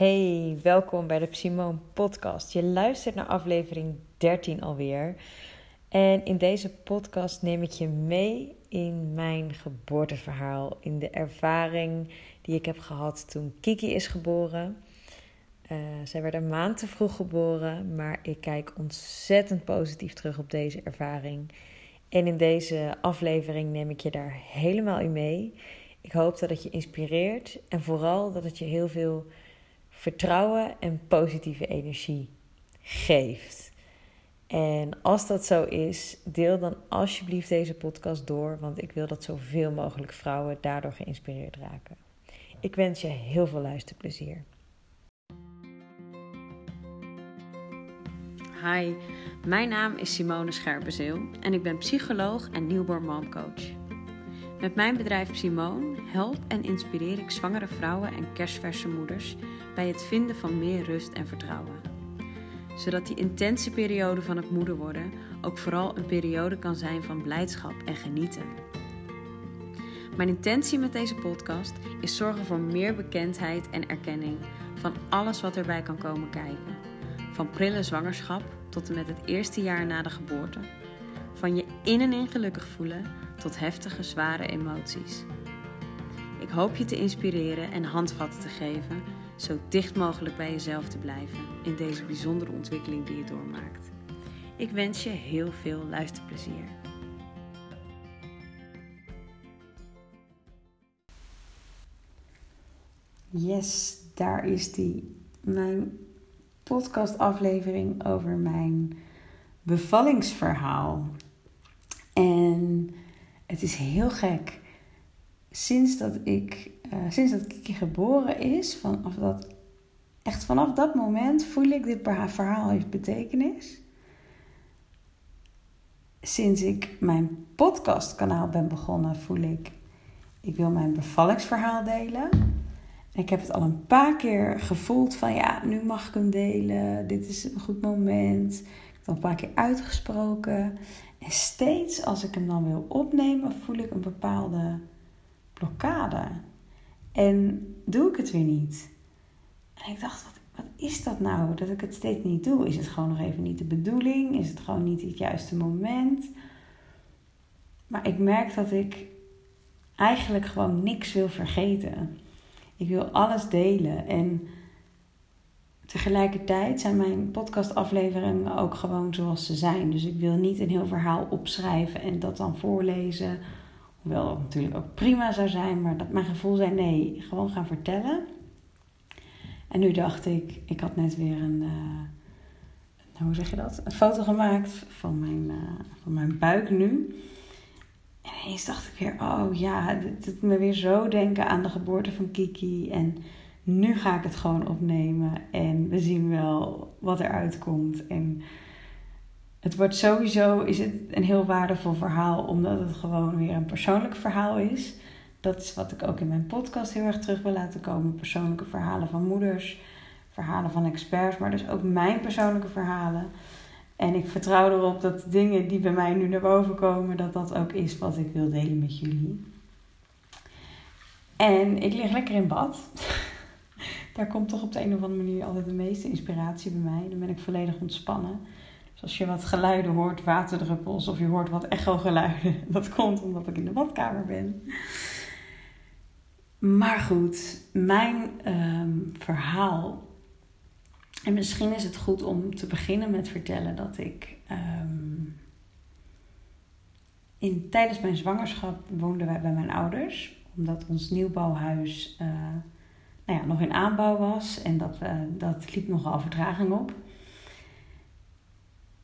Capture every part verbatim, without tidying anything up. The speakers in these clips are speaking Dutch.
Hey, welkom bij de Simone podcast. Je luistert naar aflevering dertien alweer. En in deze podcast neem ik je mee in mijn geboorteverhaal. In de ervaring die ik heb gehad toen Kiki is geboren. Uh, zij werd een maand te vroeg geboren. Maar ik kijk ontzettend positief terug op deze ervaring. En in deze aflevering neem ik je daar helemaal in mee. Ik hoop dat het je inspireert. En vooral dat het je heel veel vertrouwen en positieve energie geeft. En als dat zo is, deel dan alsjeblieft deze podcast door, want ik wil dat zoveel mogelijk vrouwen daardoor geïnspireerd raken. Ik wens je heel veel luisterplezier. Hi, mijn naam is Simone Scherpenzeel en ik ben psycholoog en newborn mom coach. Met mijn bedrijf Simone help en inspireer ik zwangere vrouwen en kerstverse moeders bij het vinden van meer rust en vertrouwen. Zodat die intense periode van het moeder worden ook vooral een periode kan zijn van blijdschap en genieten. Mijn intentie met deze podcast is zorgen voor meer bekendheid en erkenning van alles wat erbij kan komen kijken. Van prille zwangerschap tot en met het eerste jaar na de geboorte. Van je in en in gelukkig voelen tot heftige, zware emoties. Ik hoop je te inspireren en handvatten te geven, zo dicht mogelijk bij jezelf te blijven in deze bijzondere ontwikkeling die je doormaakt. Ik wens je heel veel luisterplezier. Yes, daar is die. Mijn podcastaflevering over mijn bevallingsverhaal. En het is heel gek. Sinds dat ik, uh, sinds dat Kiki geboren is, vanaf dat, echt vanaf dat moment voel ik dit verhaal heeft betekenis. Sinds ik mijn podcastkanaal ben begonnen, voel ik, ik wil mijn bevallingsverhaal delen. En ik heb het al een paar keer gevoeld van ja, nu mag ik hem delen. Dit is een goed moment. Ik heb het al een paar keer uitgesproken. En steeds als ik hem dan wil opnemen, voel ik een bepaalde blokkade. En doe ik het weer niet. En ik dacht, wat, wat is dat nou? Dat ik het steeds niet doe. Is het gewoon nog even niet de bedoeling? Is het gewoon niet het juiste moment? Maar ik merk dat ik eigenlijk gewoon niks wil vergeten. Ik wil alles delen. En tegelijkertijd zijn mijn podcastafleveringen ook gewoon zoals ze zijn. Dus ik wil niet een heel verhaal opschrijven en dat dan voorlezen. Hoewel dat natuurlijk ook prima zou zijn, maar dat mijn gevoel zei nee, gewoon gaan vertellen. En nu dacht ik, ik had net weer een, uh, hoe zeg je dat? een foto gemaakt van mijn, uh, van mijn buik nu. En ineens dacht ik weer, oh ja, dit doet me weer zo denken aan de geboorte van Kiki. En nu ga ik het gewoon opnemen en we zien wel wat eruit komt. En het wordt sowieso is het een heel waardevol verhaal, omdat het gewoon weer een persoonlijk verhaal is. Dat is wat ik ook in mijn podcast heel erg terug wil laten komen. Persoonlijke verhalen van moeders, verhalen van experts, maar dus ook mijn persoonlijke verhalen. En ik vertrouw erop dat de dingen die bij mij nu naar boven komen, dat dat ook is wat ik wil delen met jullie. En ik lig lekker in bad. Daar komt toch op de een of andere manier altijd de meeste inspiratie bij mij. Dan ben ik volledig ontspannen. Dus als je wat geluiden hoort, waterdruppels of je hoort wat echo-geluiden, dat komt omdat ik in de badkamer ben. Maar goed, mijn um, verhaal. En misschien is het goed om te beginnen met vertellen dat ik um, in, tijdens mijn zwangerschap woonden wij bij mijn ouders. Omdat ons nieuwbouwhuis uh, nou ja, nog in aanbouw was. En dat, uh, dat liep nogal vertraging op.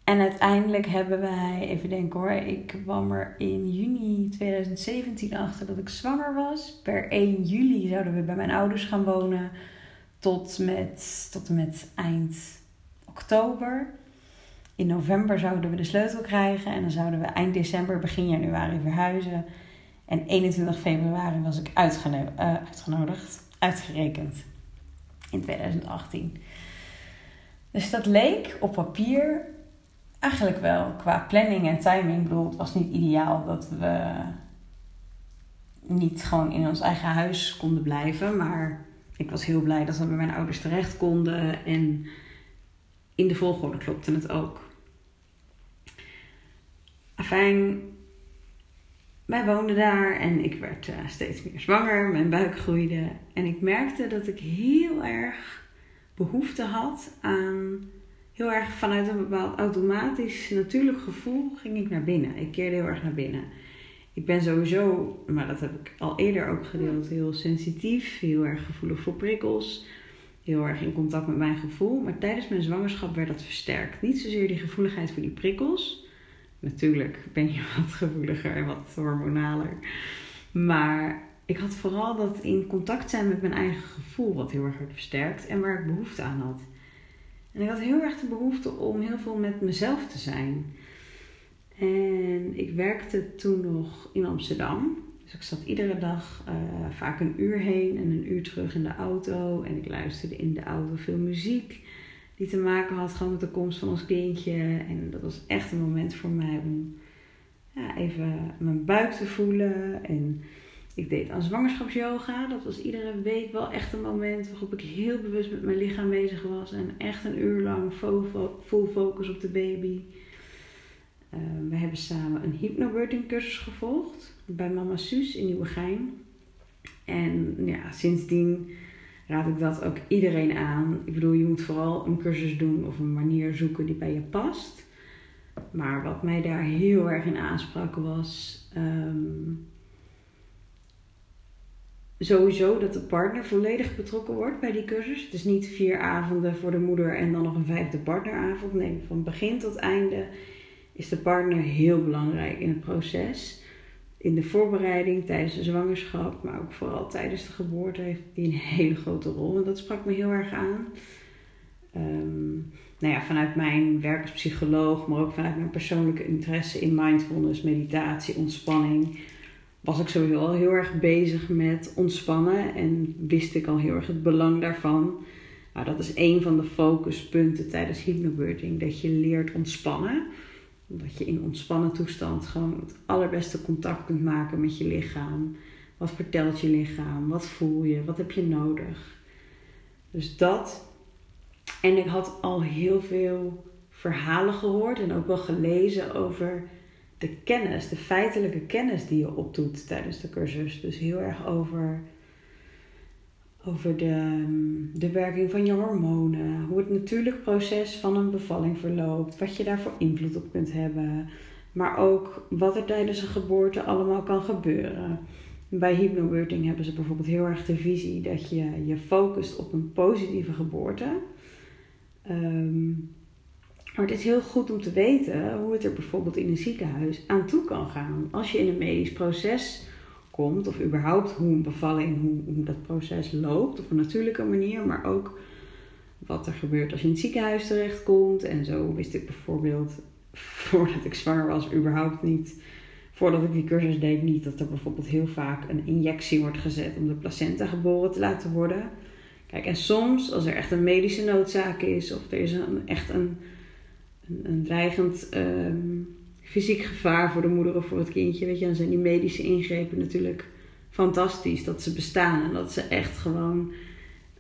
En uiteindelijk hebben wij, even denken hoor, ik kwam er in juni twintig zeventien achter dat ik zwanger was. Per één juli zouden we bij mijn ouders gaan wonen tot, met, tot en met eind oktober. In november zouden we de sleutel krijgen en dan zouden we eind december, begin januari verhuizen. En eenentwintig februari was ik uitgeno- uh, uitgenodigd, uitgerekend in twintig achttien. Dus dat leek op papier eigenlijk wel qua planning en timing. Ik bedoel, het was niet ideaal dat we niet gewoon in ons eigen huis konden blijven. Maar ik was heel blij dat we bij mijn ouders terecht konden. En in de volgorde klopte het ook. Afijn, wij woonden daar en ik werd uh, steeds meer zwanger. Mijn buik groeide. En ik merkte dat ik heel erg behoefte had aan... Heel erg vanuit een bepaald automatisch, natuurlijk gevoel ging ik naar binnen. Ik keerde heel erg naar binnen. Ik ben sowieso, maar dat heb ik al eerder ook gedeeld, heel sensitief. Heel erg gevoelig voor prikkels. Heel erg in contact met mijn gevoel. Maar tijdens mijn zwangerschap werd dat versterkt. Niet zozeer die gevoeligheid voor die prikkels. Natuurlijk ben je wat gevoeliger en wat hormonaler. Maar ik had vooral dat in contact zijn met mijn eigen gevoel wat heel erg werd versterkt. En waar ik behoefte aan had. En ik had heel erg de behoefte om heel veel met mezelf te zijn. En ik werkte toen nog in Amsterdam. Dus ik zat iedere dag uh, vaak een uur heen en een uur terug in de auto. En ik luisterde in de auto veel muziek die te maken had gewoon met de komst van ons kindje. En dat was echt een moment voor mij om ja, even mijn buik te voelen. En ik deed aan zwangerschapsyoga. Dat was iedere week wel echt een moment waarop ik heel bewust met mijn lichaam bezig was. En echt een uur lang full focus op de baby. Uh, we hebben samen een hypnobirthing cursus gevolgd. Bij mama Suus in Nieuwegein. En ja, sindsdien raad ik dat ook iedereen aan. Ik bedoel, je moet vooral een cursus doen of een manier zoeken die bij je past. Maar wat mij daar heel erg in aansprak was... Um, Sowieso dat de partner volledig betrokken wordt bij die cursus. Het is niet vier avonden voor de moeder en dan nog een vijfde partneravond. Nee, van begin tot einde is de partner heel belangrijk in het proces. In de voorbereiding, tijdens de zwangerschap, maar ook vooral tijdens de geboorte heeft die een hele grote rol. En dat sprak me heel erg aan. Um, nou ja, vanuit mijn werk als psycholoog, maar ook vanuit mijn persoonlijke interesse in mindfulness, meditatie, ontspanning... was ik sowieso al heel erg bezig met ontspannen en wist ik al heel erg het belang daarvan. Nou, dat is een van de focuspunten tijdens hypnobirthing, dat je leert ontspannen. Dat je in ontspannen toestand gewoon het allerbeste contact kunt maken met je lichaam. Wat vertelt je lichaam? Wat voel je? Wat heb je nodig? Dus dat. En ik had al heel veel verhalen gehoord en ook wel gelezen over... de kennis, de feitelijke kennis die je opdoet tijdens de cursus. Dus heel erg over, over de, de werking van je hormonen. Hoe het natuurlijk proces van een bevalling verloopt. Wat je daarvoor invloed op kunt hebben. Maar ook wat er tijdens een geboorte allemaal kan gebeuren. Bij hypnobirthing hebben ze bijvoorbeeld heel erg de visie dat je je focust op een positieve geboorte. Um, Maar het is heel goed om te weten hoe het er bijvoorbeeld in een ziekenhuis aan toe kan gaan. Als je in een medisch proces komt, of überhaupt hoe een bevalling, hoe, hoe dat proces loopt, op een natuurlijke manier. Maar ook wat er gebeurt als je in het ziekenhuis terechtkomt. En zo wist ik bijvoorbeeld, voordat ik zwanger was, überhaupt niet, voordat ik die cursus deed, niet dat er bijvoorbeeld heel vaak een injectie wordt gezet om de placenta geboren te laten worden. Kijk, en soms, als er echt een medische noodzaak is, of er is een, echt een... een dreigend um, fysiek gevaar voor de moeder of voor het kindje. Weet je, dan zijn die medische ingrepen natuurlijk fantastisch. Dat ze bestaan en dat ze echt gewoon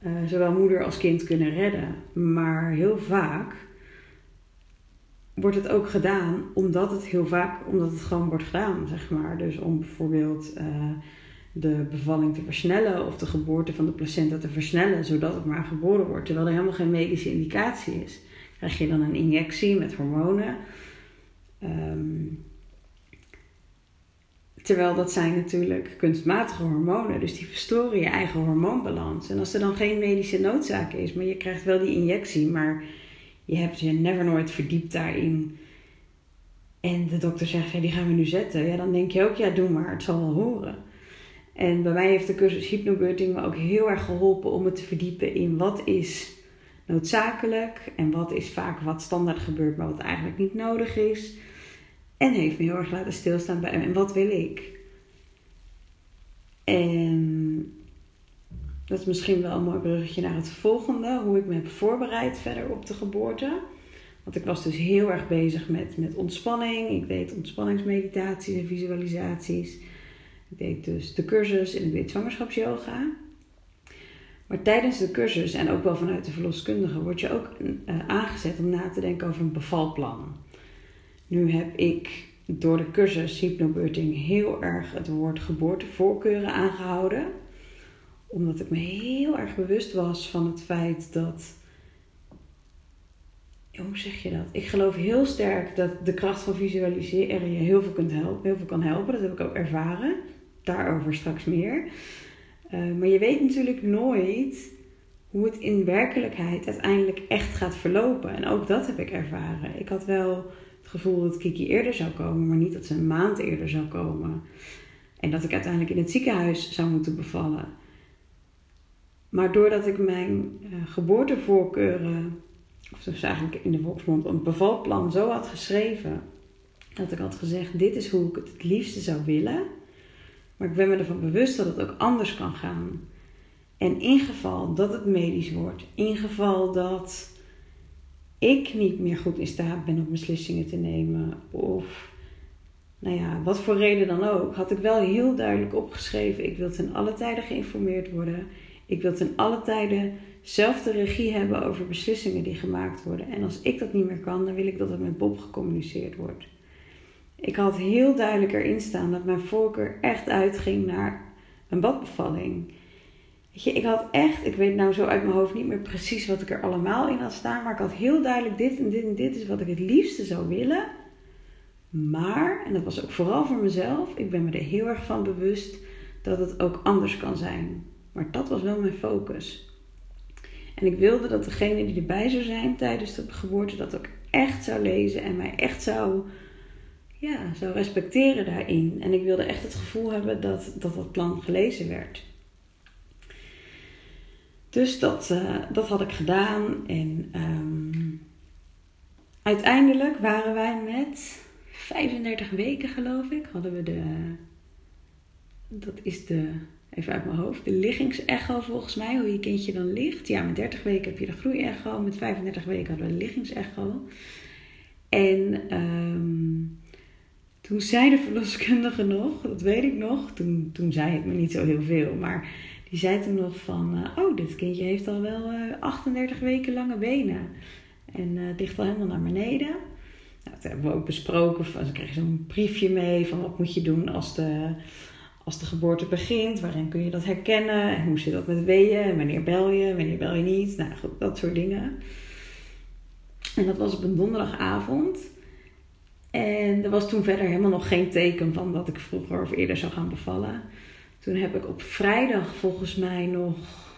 uh, zowel moeder als kind kunnen redden. Maar heel vaak wordt het ook gedaan omdat het heel vaak, omdat het gewoon wordt gedaan, zeg maar. Dus om bijvoorbeeld uh, de bevalling te versnellen of de geboorte van de placenta te versnellen, zodat het maar geboren wordt. Terwijl er helemaal geen medische indicatie is. Krijg je dan een injectie met hormonen. Um, terwijl dat zijn natuurlijk kunstmatige hormonen. Dus die verstoren je eigen hormoonbalans. En als er dan geen medische noodzaak is. Maar je krijgt wel die injectie. Maar je hebt je never nooit verdiept daarin. En de dokter zegt, hey, die gaan we nu zetten. Ja, dan denk je ook, ja doe maar. Het zal wel horen. En bij mij heeft de cursus hypnobirthing me ook heel erg geholpen. Om me te verdiepen in wat is... noodzakelijk en wat is vaak wat standaard gebeurt, maar wat eigenlijk niet nodig is. En heeft me heel erg laten stilstaan bij en wat wil ik. En dat is misschien wel een mooi bruggetje naar het volgende, hoe ik me heb voorbereid verder op de geboorte. Want ik was dus heel erg bezig met, met ontspanning. Ik deed ontspanningsmeditaties en visualisaties. Ik deed dus de cursus en ik deed zwangerschapsyoga. Maar tijdens de cursus en ook wel vanuit de verloskundige word je ook aangezet om na te denken over een bevalplan. Nu heb ik door de cursus hypnobirthing heel erg het woord geboortevoorkeuren aangehouden. Omdat ik me heel erg bewust was van het feit dat... Hoe zeg je dat? Ik geloof heel sterk dat de kracht van visualiseren je heel veel, kunt helpen, heel veel kan helpen. Dat heb ik ook ervaren. Daarover straks meer. Uh, maar je weet natuurlijk nooit hoe het in werkelijkheid uiteindelijk echt gaat verlopen. En ook dat heb ik ervaren. Ik had wel het gevoel dat Kiki eerder zou komen, maar niet dat ze een maand eerder zou komen. En dat ik uiteindelijk in het ziekenhuis zou moeten bevallen. Maar doordat ik mijn uh, geboortevoorkeuren... of dus eigenlijk in de volksmond een bevalplan zo had geschreven. Dat ik had gezegd, dit is hoe ik het het liefste zou willen. Maar ik ben me ervan bewust dat het ook anders kan gaan. En in geval dat het medisch wordt. In geval dat ik niet meer goed in staat ben om beslissingen te nemen. Of nou ja, wat voor reden dan ook. Had ik wel heel duidelijk opgeschreven. Ik wil ten alle tijde geïnformeerd worden. Ik wil ten alle tijde zelf de regie hebben over beslissingen die gemaakt worden. En als ik dat niet meer kan, dan wil ik dat het met Bob gecommuniceerd wordt. Ik had heel duidelijk erin staan dat mijn voorkeur echt uitging naar een badbevalling. Weet je, ik had echt, ik weet nou zo uit mijn hoofd niet meer precies wat ik er allemaal in had staan. Maar ik had heel duidelijk dit en dit en dit is wat ik het liefste zou willen. Maar, en dat was ook vooral voor mezelf, ik ben me er heel erg van bewust dat het ook anders kan zijn. Maar dat was wel mijn focus. En ik wilde dat degene die erbij zou zijn tijdens de geboorte dat ook echt zou lezen en mij echt zou, ja, zou respecteren daarin. En ik wilde echt het gevoel hebben dat dat, dat plan gelezen werd. Dus dat, uh, dat had ik gedaan. En um, uiteindelijk waren wij met vijfendertig weken, geloof ik, hadden we de... Dat is de... Even uit mijn hoofd. De liggingsecho volgens mij. Hoe je kindje dan ligt. Ja, met dertig weken heb je de groeiecho. Met vijfendertig weken hadden we de liggingsecho. En um, toen zei de verloskundige nog. Dat weet ik nog. Toen, toen zei het me niet zo heel veel. Maar die zei toen nog van. Uh, oh, dit kindje heeft al wel uh, achtendertig weken lange benen. En uh, het ligt al helemaal naar beneden. Nou, dat hebben we ook besproken. Ze kregen zo'n briefje mee. Van wat moet je doen als de... Als de geboorte begint, waarin kun je dat herkennen? En hoe zit dat met weeën? En wanneer bel je? Wanneer bel je niet? Nou goed, dat soort dingen. En dat was op een donderdagavond. En er was toen verder helemaal nog geen teken van dat ik vroeger of eerder zou gaan bevallen. Toen heb ik op vrijdag volgens mij nog...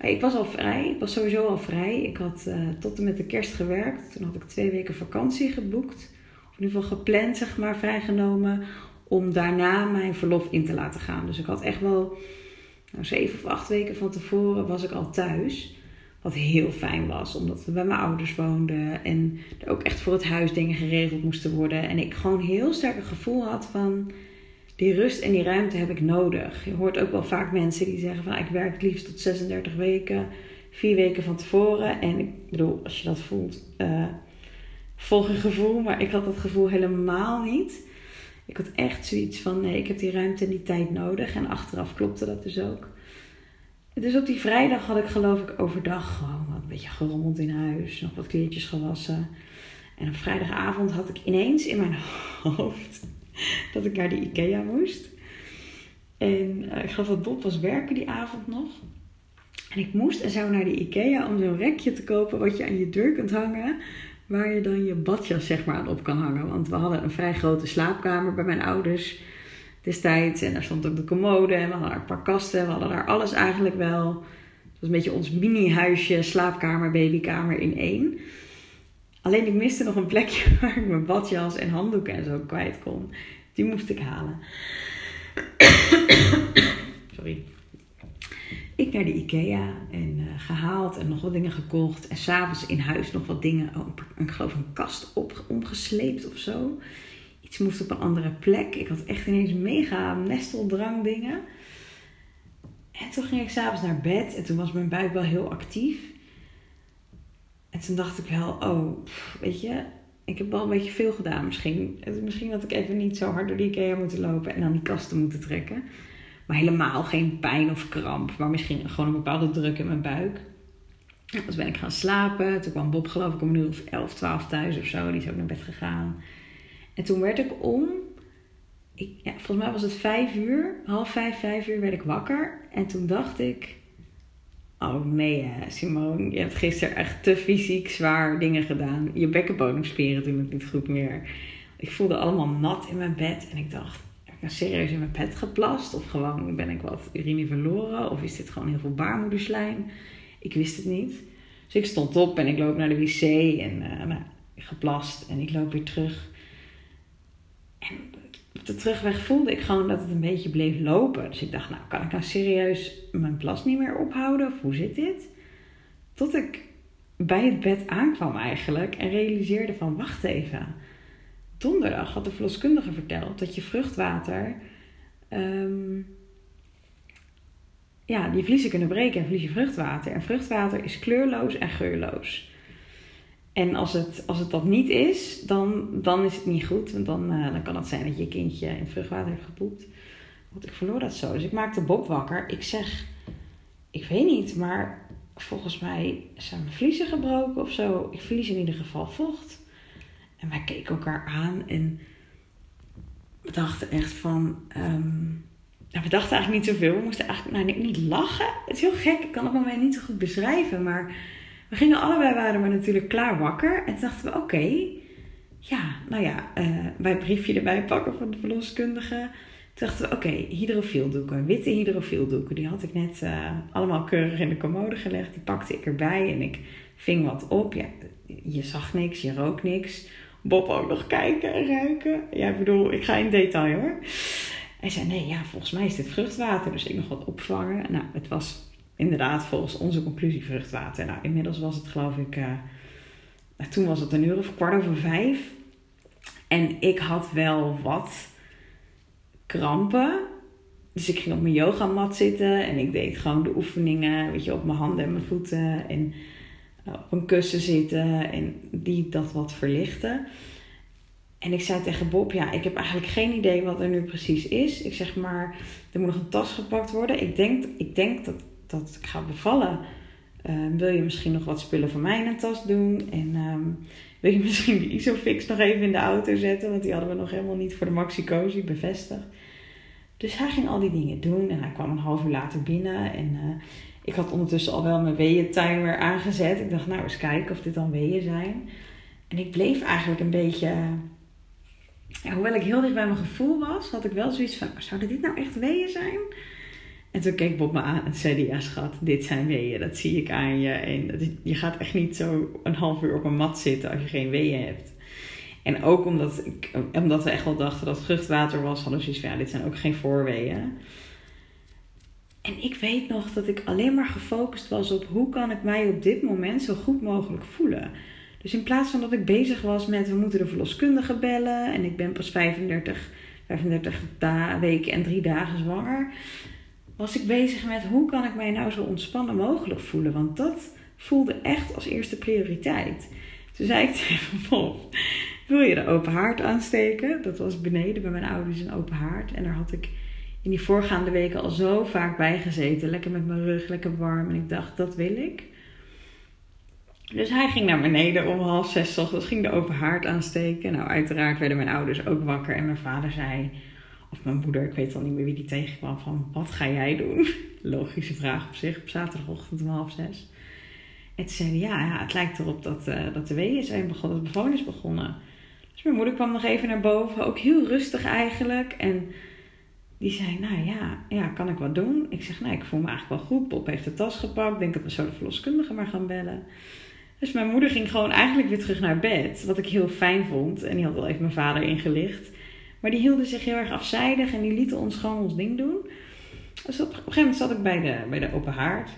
Ik was al vrij. Ik was sowieso al vrij. Ik had uh, tot en met de kerst gewerkt. Toen had ik twee weken vakantie geboekt. Of in ieder geval gepland, zeg maar, vrijgenomen... om daarna mijn verlof in te laten gaan. Dus ik had echt wel nou, zeven of acht weken van tevoren was ik al thuis. Wat heel fijn was, omdat we bij mijn ouders woonden. En er ook echt voor het huis dingen geregeld moesten worden. En ik gewoon heel sterk het gevoel had van... die rust en die ruimte heb ik nodig. Je hoort ook wel vaak mensen die zeggen van... ik werk het liefst tot zesendertig weken, vier weken van tevoren. En ik bedoel, als je dat voelt, uh, volg je gevoel. Maar ik had dat gevoel helemaal niet... Ik had echt zoiets van, nee, ik heb die ruimte en die tijd nodig. En achteraf klopte dat dus ook. Dus op die vrijdag had ik geloof ik overdag gewoon een beetje gerommeld in huis. Nog wat kleertjes gewassen. En op vrijdagavond had ik ineens in mijn hoofd dat ik naar de IKEA moest. En uh, ik geloof dat Bob was werken die avond nog. En ik moest en zou naar de IKEA om zo'n rekje te kopen wat je aan je deur kunt hangen... waar je dan je badjas zeg maar aan op kan hangen. Want we hadden een vrij grote slaapkamer bij mijn ouders destijds. En daar stond ook de commode. En we hadden daar een paar kasten. We hadden daar alles eigenlijk wel. Het was een beetje ons mini-huisje, slaapkamer, babykamer in één. Alleen ik miste nog een plekje waar ik mijn badjas en handdoeken en zo kwijt kon. Die moest ik halen. Sorry. Ik naar de IKEA en uh, gehaald en nog wat dingen gekocht. En s'avonds in huis nog wat dingen, oh, ik geloof een kast op, omgesleept of zo. Iets moest op een andere plek. Ik had echt ineens mega nesteldrang dingen. En toen ging ik s'avonds naar bed en toen was mijn buik wel heel actief. En toen dacht ik wel, oh, pff, weet je, ik heb wel een beetje veel gedaan misschien. Misschien had ik even niet zo hard door de IKEA moeten lopen en aan die kasten moeten trekken. maar helemaal geen pijn of kramp, maar misschien gewoon een bepaalde druk in mijn buik. Toen ben ik gaan slapen. Toen kwam Bob, geloof ik, om een uur of elf, twaalf thuis of zo. Die is ook naar bed gegaan. En toen werd ik om... Ik, ja, volgens mij was het vijf uur. Half vijf, vijf uur werd ik wakker. En toen dacht ik... Oh nee, Simone. Je hebt gisteren echt te fysiek zwaar dingen gedaan. Je bekkenbodemspieren doen het niet goed meer. Ik voelde allemaal nat in mijn bed. En ik dacht... Heb ik nou serieus in mijn bed geplast? Of gewoon ben ik wat urine verloren? Of is dit gewoon heel veel baarmoederslijm? Ik wist het niet. Dus ik stond op en ik loop naar de wc en uh, nou, geplast en ik loop weer terug. En op de terugweg voelde ik gewoon dat het een beetje bleef lopen. Dus ik dacht, nou kan ik nou serieus mijn plas niet meer ophouden? Of hoe zit dit? Tot ik bij het bed aankwam eigenlijk en realiseerde van wacht even. Donderdag had de verloskundige verteld dat je vruchtwater... Um, Ja, die vliezen kunnen breken en verlies je vruchtwater. En vruchtwater is kleurloos en geurloos. En als het, als het dat niet is, dan, dan is het niet goed. Want dan, uh, dan kan het zijn dat je kindje in vruchtwater heeft gepoept. Want ik verloor dat zo. Dus ik maakte Bob wakker. Ik zeg, ik weet niet, maar volgens mij zijn mijn vliezen gebroken of zo. Ik verlies in ieder geval vocht. En wij keken elkaar aan en we dachten echt van... Um, Nou, we dachten eigenlijk niet zoveel. We moesten eigenlijk nou, niet lachen. Het is heel gek. Ik kan het moment niet zo goed beschrijven. Maar we gingen allebei, waren we natuurlijk klaar wakker. En toen dachten we, oké. Okay, ja, nou ja. Uh, wij briefje erbij pakken van de verloskundige. Toen dachten we, oké. Okay, hydrofieldoeken. Witte hydrofieldoeken. Die had ik net uh, allemaal keurig in de commode gelegd. Die pakte ik erbij. En ik ving wat op. Ja, je zag niks. Je rook niks. Bob ook nog kijken en ruiken. Ja, ik bedoel, ik ga in detail hoor. Hij zei, nee, ja, volgens mij is dit vruchtwater. Dus ik nog wat opvangen. Nou, het was inderdaad volgens onze conclusie vruchtwater. Nou, inmiddels was het geloof ik... Uh, nou, toen was het een uur of kwart over vijf. En ik had wel wat krampen. Dus ik ging op mijn yogamat zitten. En ik deed gewoon de oefeningen. Weet je, op mijn handen en mijn voeten. En uh, op een kussen zitten. En die dat wat verlichten. En ik zei tegen Bob, ja, ik heb eigenlijk geen idee wat er nu precies is. Ik zeg maar, er moet nog een tas gepakt worden. Ik denk, ik denk dat, dat ik ga bevallen. Uh, wil je misschien nog wat spullen van mij in een tas doen? En um, wil je misschien de Isofix nog even in de auto zetten? Want die hadden we nog helemaal niet voor de Maxi-Cosi bevestigd. Dus hij ging al die dingen doen. En hij kwam een half uur later binnen. En uh, ik had ondertussen al wel mijn weeëntimer aangezet. Ik dacht, nou eens kijken of dit dan weeën zijn. En ik bleef eigenlijk een beetje... Ja, hoewel ik heel dicht bij mijn gevoel was, had ik wel zoiets van, zouden dit nou echt weeën zijn? En toen keek Bob me aan en zei, ja schat, dit zijn weeën, dat zie ik aan je. En je gaat echt niet zo een half uur op een mat zitten als je geen weeën hebt. En ook omdat, ik, omdat we echt wel dachten dat het vruchtwater was, hadden we zoiets van, ja, dit zijn ook geen voorweeën. En ik weet nog dat ik alleen maar gefocust was op, hoe kan ik mij op dit moment zo goed mogelijk voelen? Dus in plaats van dat ik bezig was met, we moeten de verloskundige bellen. En ik ben pas vijfendertig weken en drie dagen zwanger. Was ik bezig met, hoe kan ik mij nou zo ontspannen mogelijk voelen? Want dat voelde echt als eerste prioriteit. Toen zei ik tegen Bob, wil je de open haard aansteken? Dat was beneden bij mijn ouders een open haard. En daar had ik in die voorgaande weken al zo vaak bij gezeten. Lekker met mijn rug, lekker warm. En ik dacht, dat wil ik. Dus hij ging naar beneden om half zes ochtends, ging de open haard aansteken. Nou, uiteraard werden mijn ouders ook wakker en mijn vader zei, of mijn moeder, ik weet al niet meer wie die tegenkwam, van wat ga jij doen? Logische vraag op zich, op zaterdagochtend om half zes. En toen zei hij, ja, ja, het lijkt erop dat, uh, dat de weeën zijn begonnen, dat de bevalling is begonnen. Dus mijn moeder kwam nog even naar boven, ook heel rustig eigenlijk. En die zei, nou ja, ja, kan ik wat doen? Ik zeg, nou, ik voel me eigenlijk wel goed. Bob heeft de tas gepakt, ik denk dat we zo de verloskundige maar gaan bellen. Dus mijn moeder ging gewoon eigenlijk weer terug naar bed. Wat ik heel fijn vond. En die had wel even mijn vader ingelicht. Maar die hielden zich heel erg afzijdig. En die lieten ons gewoon ons ding doen. Dus op een gegeven moment zat ik bij de, bij de open haard.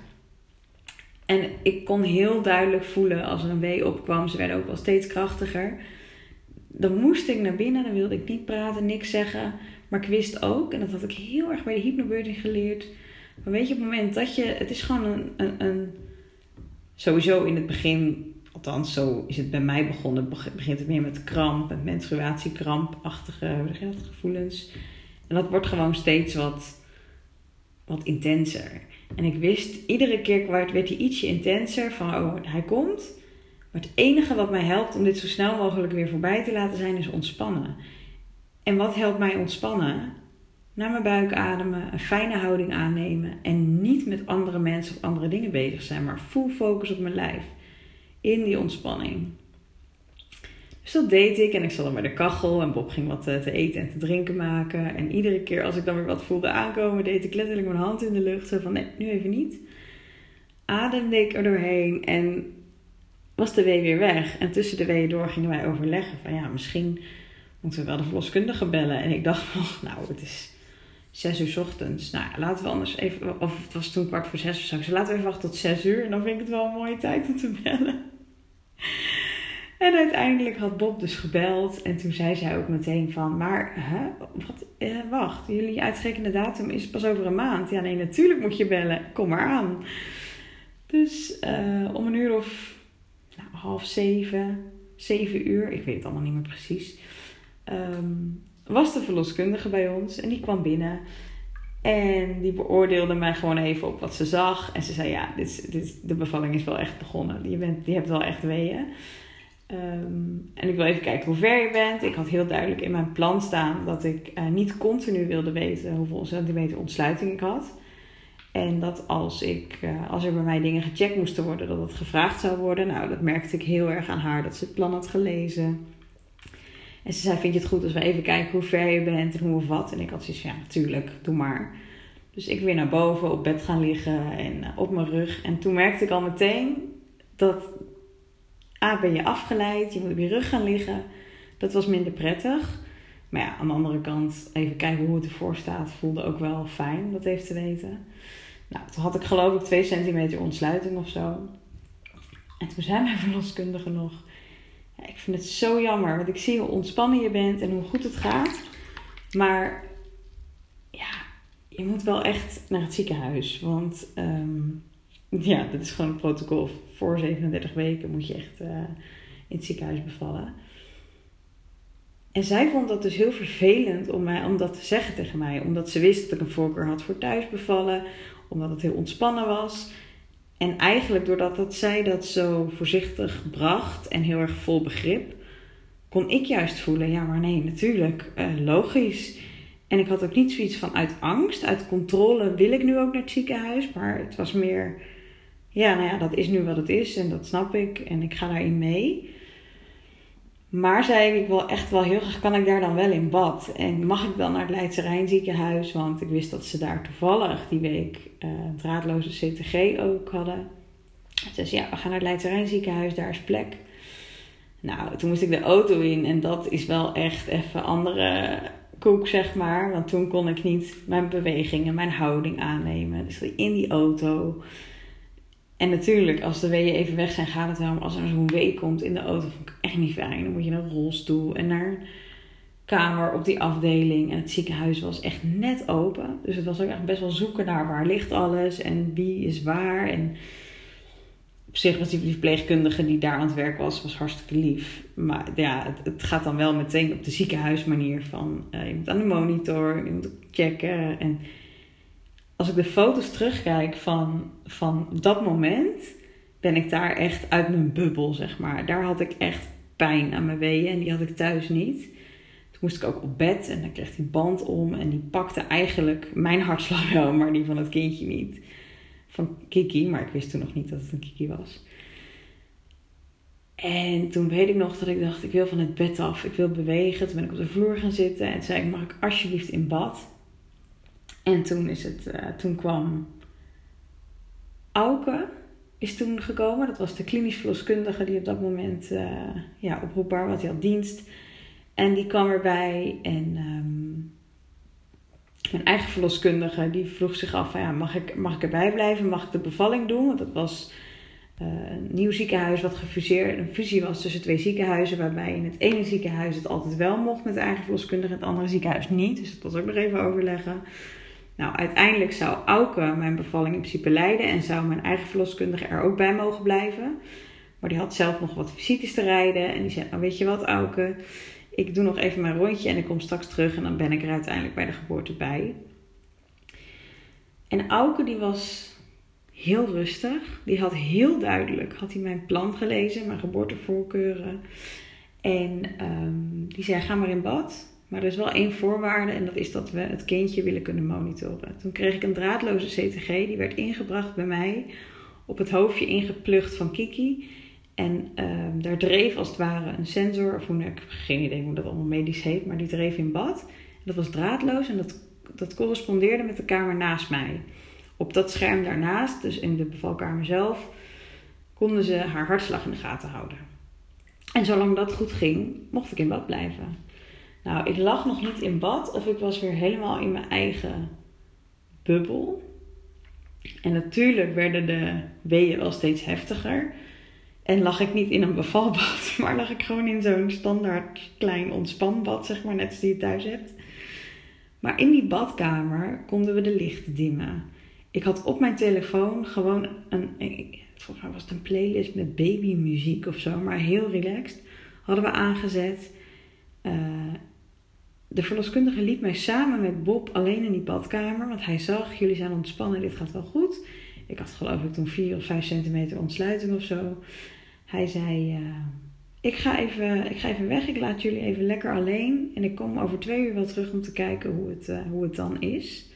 En ik kon heel duidelijk voelen als er een wee opkwam. Ze werden ook wel steeds krachtiger. Dan moest ik naar binnen. Dan wilde ik niet praten, niks zeggen. Maar ik wist ook. En dat had ik heel erg bij de hypnobirthing geleerd. Maar weet je, op het moment dat je... Het is gewoon een... een, een sowieso in het begin, althans zo is het bij mij begonnen, begint het meer met kramp, met menstruatiekrampachtige gevoelens. En dat wordt gewoon steeds wat wat intenser. En ik wist, iedere keer werd hij ietsje intenser van, oh, hij komt. Maar het enige wat mij helpt om dit zo snel mogelijk weer voorbij te laten zijn, is ontspannen. En wat helpt mij ontspannen? Naar mijn buik ademen, een fijne houding aannemen en niet met andere mensen of andere dingen bezig zijn, maar full focus op mijn lijf. In die ontspanning. Dus dat deed ik en ik zat dan bij de kachel en Bob ging wat te eten en te drinken maken. En iedere keer als ik dan weer wat voelde aankomen, deed ik letterlijk mijn hand in de lucht. Zo van, nee, nu even niet. Ademde ik er doorheen en was de wee weer weg. En tussen de weeën door gingen wij overleggen van, ja, misschien moeten we wel de verloskundige bellen. En ik dacht nog, nou, het is zes uur 's ochtends. Nou, laten we anders even, of het was toen kwart voor zes of zo. Dus laten we even wachten tot zes uur en dan vind ik het wel een mooie tijd om te bellen. En uiteindelijk had Bob dus gebeld. En toen zei zij ook meteen van, maar hè, wat, eh, wacht, jullie uitgerekende datum is pas over een maand. Ja, nee, natuurlijk moet je bellen. Kom maar aan. Dus uh, om een uur of nou, half zeven, zeven uur, ik weet het allemaal niet meer precies, um, was de verloskundige bij ons. En die kwam binnen. En die beoordeelde mij gewoon even op wat ze zag. En ze zei, ja, dit is, dit is, de bevalling is wel echt begonnen. Je, bent, je hebt wel echt weeën. Um, en ik wil even kijken hoe ver je bent. Ik had heel duidelijk in mijn plan staan dat ik uh, niet continu wilde weten hoeveel centimeter ontsluiting ik had. En dat als, ik, uh, als er bij mij dingen gecheckt moesten worden, dat dat gevraagd zou worden. Nou, dat merkte ik heel erg aan haar, dat ze het plan had gelezen. En ze zei, vind je het goed als we even kijken hoe ver je bent en hoe of wat? En ik had zoiets van, ja, natuurlijk, doe maar. Dus ik weer naar boven, op bed gaan liggen en uh, op mijn rug. En toen merkte ik al meteen dat, A, ben je afgeleid, je moet op je rug gaan liggen. Dat was minder prettig. Maar ja, aan de andere kant, even kijken hoe het ervoor staat, voelde ook wel fijn, dat even te weten. Nou, toen had ik geloof ik twee centimeter ontsluiting of zo. En toen zei mijn verloskundige nog, ja, ik vind het zo jammer, want ik zie hoe ontspannen je bent en hoe goed het gaat. Maar ja, je moet wel echt naar het ziekenhuis, want um, ja, dat is gewoon een protocol. Voor zevenendertig weken moet je echt uh, in het ziekenhuis bevallen. En zij vond dat dus heel vervelend om, mij, om dat te zeggen tegen mij. Omdat ze wist dat ik een voorkeur had voor thuis bevallen. Omdat het heel ontspannen was. En eigenlijk doordat dat zij dat zo voorzichtig bracht en heel erg vol begrip, kon ik juist voelen, ja maar nee, natuurlijk, uh, logisch. En ik had ook niet zoiets van uit angst, uit controle wil ik nu ook naar het ziekenhuis. Maar het was meer, ja, nou ja, dat is nu wat het is en dat snap ik en ik ga daarin mee. Maar zei ik wel echt wel heel graag, kan ik daar dan wel in bad? En mag ik dan naar het Leidse Rijnziekenhuis? Want ik wist dat ze daar toevallig die week uh, draadloze C T G ook hadden. Ze zei, ja, we gaan naar het Leidse Rijnziekenhuis, daar is plek. Nou, toen moest ik de auto in en dat is wel echt even andere koek, zeg maar. Want toen kon ik niet mijn bewegingen, mijn houding aannemen. Dus in die auto. En natuurlijk, als de weeën even weg zijn, gaat het wel. Maar als er zo'n wee komt in de auto, vond ik echt niet fijn. Dan moet je naar een rolstoel en naar een kamer op die afdeling. En het ziekenhuis was echt net open. Dus het was ook echt best wel zoeken naar waar ligt alles en wie is waar. En op zich was die verpleegkundige die daar aan het werk was, was hartstikke lief. Maar ja, het, het gaat dan wel meteen op de ziekenhuismanier van, Uh, je moet aan de monitor, je moet checken en als ik de foto's terugkijk van, van dat moment, ben ik daar echt uit mijn bubbel, zeg maar. Daar had ik echt pijn aan mijn weeën en die had ik thuis niet. Toen moest ik ook op bed en dan kreeg die band om en die pakte eigenlijk mijn hartslag wel, maar die van het kindje niet. Van Kiki, maar ik wist toen nog niet dat het een Kiki was. En toen weet ik nog dat ik dacht, ik wil van het bed af, ik wil bewegen. Toen ben ik op de vloer gaan zitten en toen zei ik, mag ik alsjeblieft in bad? En toen, is het, uh, toen kwam Auken, is toen gekomen. Dat was de klinisch verloskundige die op dat moment uh, ja, oproepbaar was. Die had dienst. En die kwam erbij. En um, mijn eigen verloskundige die vroeg zich af, van, ja, mag, ik, mag ik erbij blijven? Mag ik de bevalling doen? Want dat was uh, een nieuw ziekenhuis wat gefuseerd. Een fusie was tussen twee ziekenhuizen. Waarbij in het ene ziekenhuis het altijd wel mocht met de eigen verloskundige. En het andere ziekenhuis niet. Dus dat was ook nog even overleggen. Nou, uiteindelijk zou Auken mijn bevalling in principe leiden en zou mijn eigen verloskundige er ook bij mogen blijven. Maar die had zelf nog wat visites te rijden en die zei, nou weet je wat Auken, ik doe nog even mijn rondje en ik kom straks terug en dan ben ik er uiteindelijk bij de geboorte bij. En Auken die was heel rustig. Die had heel duidelijk, had hij mijn plan gelezen, mijn geboortevoorkeuren. En um, die zei, ga maar in bad. Maar er is wel één voorwaarde en dat is dat we het kindje willen kunnen monitoren. Toen kreeg ik een draadloze C T G, die werd ingebracht bij mij, op het hoofdje ingeplucht van Kiki. En um, daar dreef als het ware een sensor, of hoe, ik heb geen idee hoe dat allemaal medisch heet, maar die dreef in bad. Dat was draadloos en dat, dat correspondeerde met de kamer naast mij. Op dat scherm daarnaast, dus in de bevalkamer zelf, konden ze haar hartslag in de gaten houden. En zolang dat goed ging, mocht ik in bad blijven. Nou, ik lag nog niet in bad of ik was weer helemaal in mijn eigen bubbel. En natuurlijk werden de weeën wel steeds heftiger. En lag ik niet in een bevalbad, maar lag ik gewoon in zo'n standaard klein ontspanbad, zeg maar, net als die je thuis hebt. Maar in die badkamer konden we de lichten dimmen. Ik had op mijn telefoon gewoon een, volgens mij was het een playlist met babymuziek of zo, maar heel relaxed, hadden we aangezet. Uh, de verloskundige liet mij samen met Bob alleen in die badkamer, want hij zag, jullie zijn ontspannen, dit gaat wel goed. Ik had geloof ik toen vier of vijf centimeter ontsluiting of zo. Hij zei, uh, ik, ga even, ik ga even weg, ik laat jullie even lekker alleen. En ik kom over twee uur wel terug om te kijken hoe het, uh, hoe het dan is.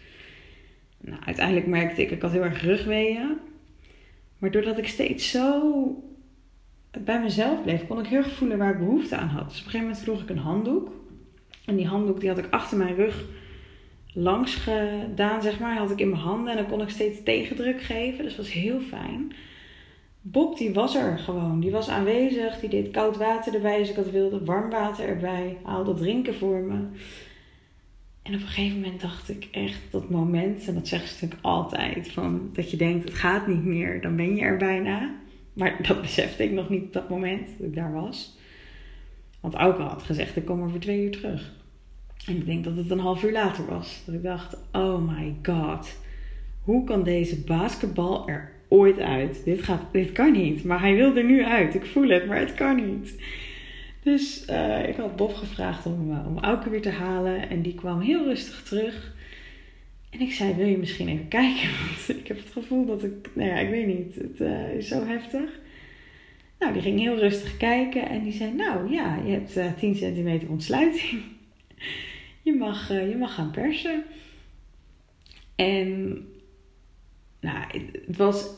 Nou, uiteindelijk merkte ik, ik had heel erg rugweeën. Maar doordat ik steeds zo bij mezelf bleef, kon ik heel erg voelen waar ik behoefte aan had. Dus op een gegeven moment droeg ik een handdoek. En die handdoek die had ik achter mijn rug langs gedaan, zeg maar, had ik in mijn handen en dan kon ik steeds tegendruk geven. Dus dat was heel fijn. Bob, die was er gewoon. Die was aanwezig. Die deed koud water erbij als ik dat wilde. Warm water erbij. Haalde drinken voor me. En op een gegeven moment dacht ik echt dat moment, en dat zeggen ze natuurlijk altijd, van dat je denkt het gaat niet meer, dan ben je er bijna. Maar dat besefte ik nog niet op dat moment dat ik daar was. Want Auken had gezegd, ik kom over twee uur terug. En ik denk dat het een half uur later was. Dat ik dacht, oh my god. Hoe kan deze basketbal er ooit uit? Dit, gaat, dit kan niet. Maar hij wil er nu uit. Ik voel het, maar het kan niet. Dus uh, ik had Bob gevraagd om, uh, om Auken weer te halen. En die kwam heel rustig terug. En ik zei, wil je misschien even kijken? Want ik heb het gevoel dat ik, nou ja, ik weet niet. Het uh, is zo heftig. Nou, die ging heel rustig kijken. En die zei, nou ja, je hebt uh, tien centimeter ontsluiting. Je mag, je mag gaan persen. En nou, het was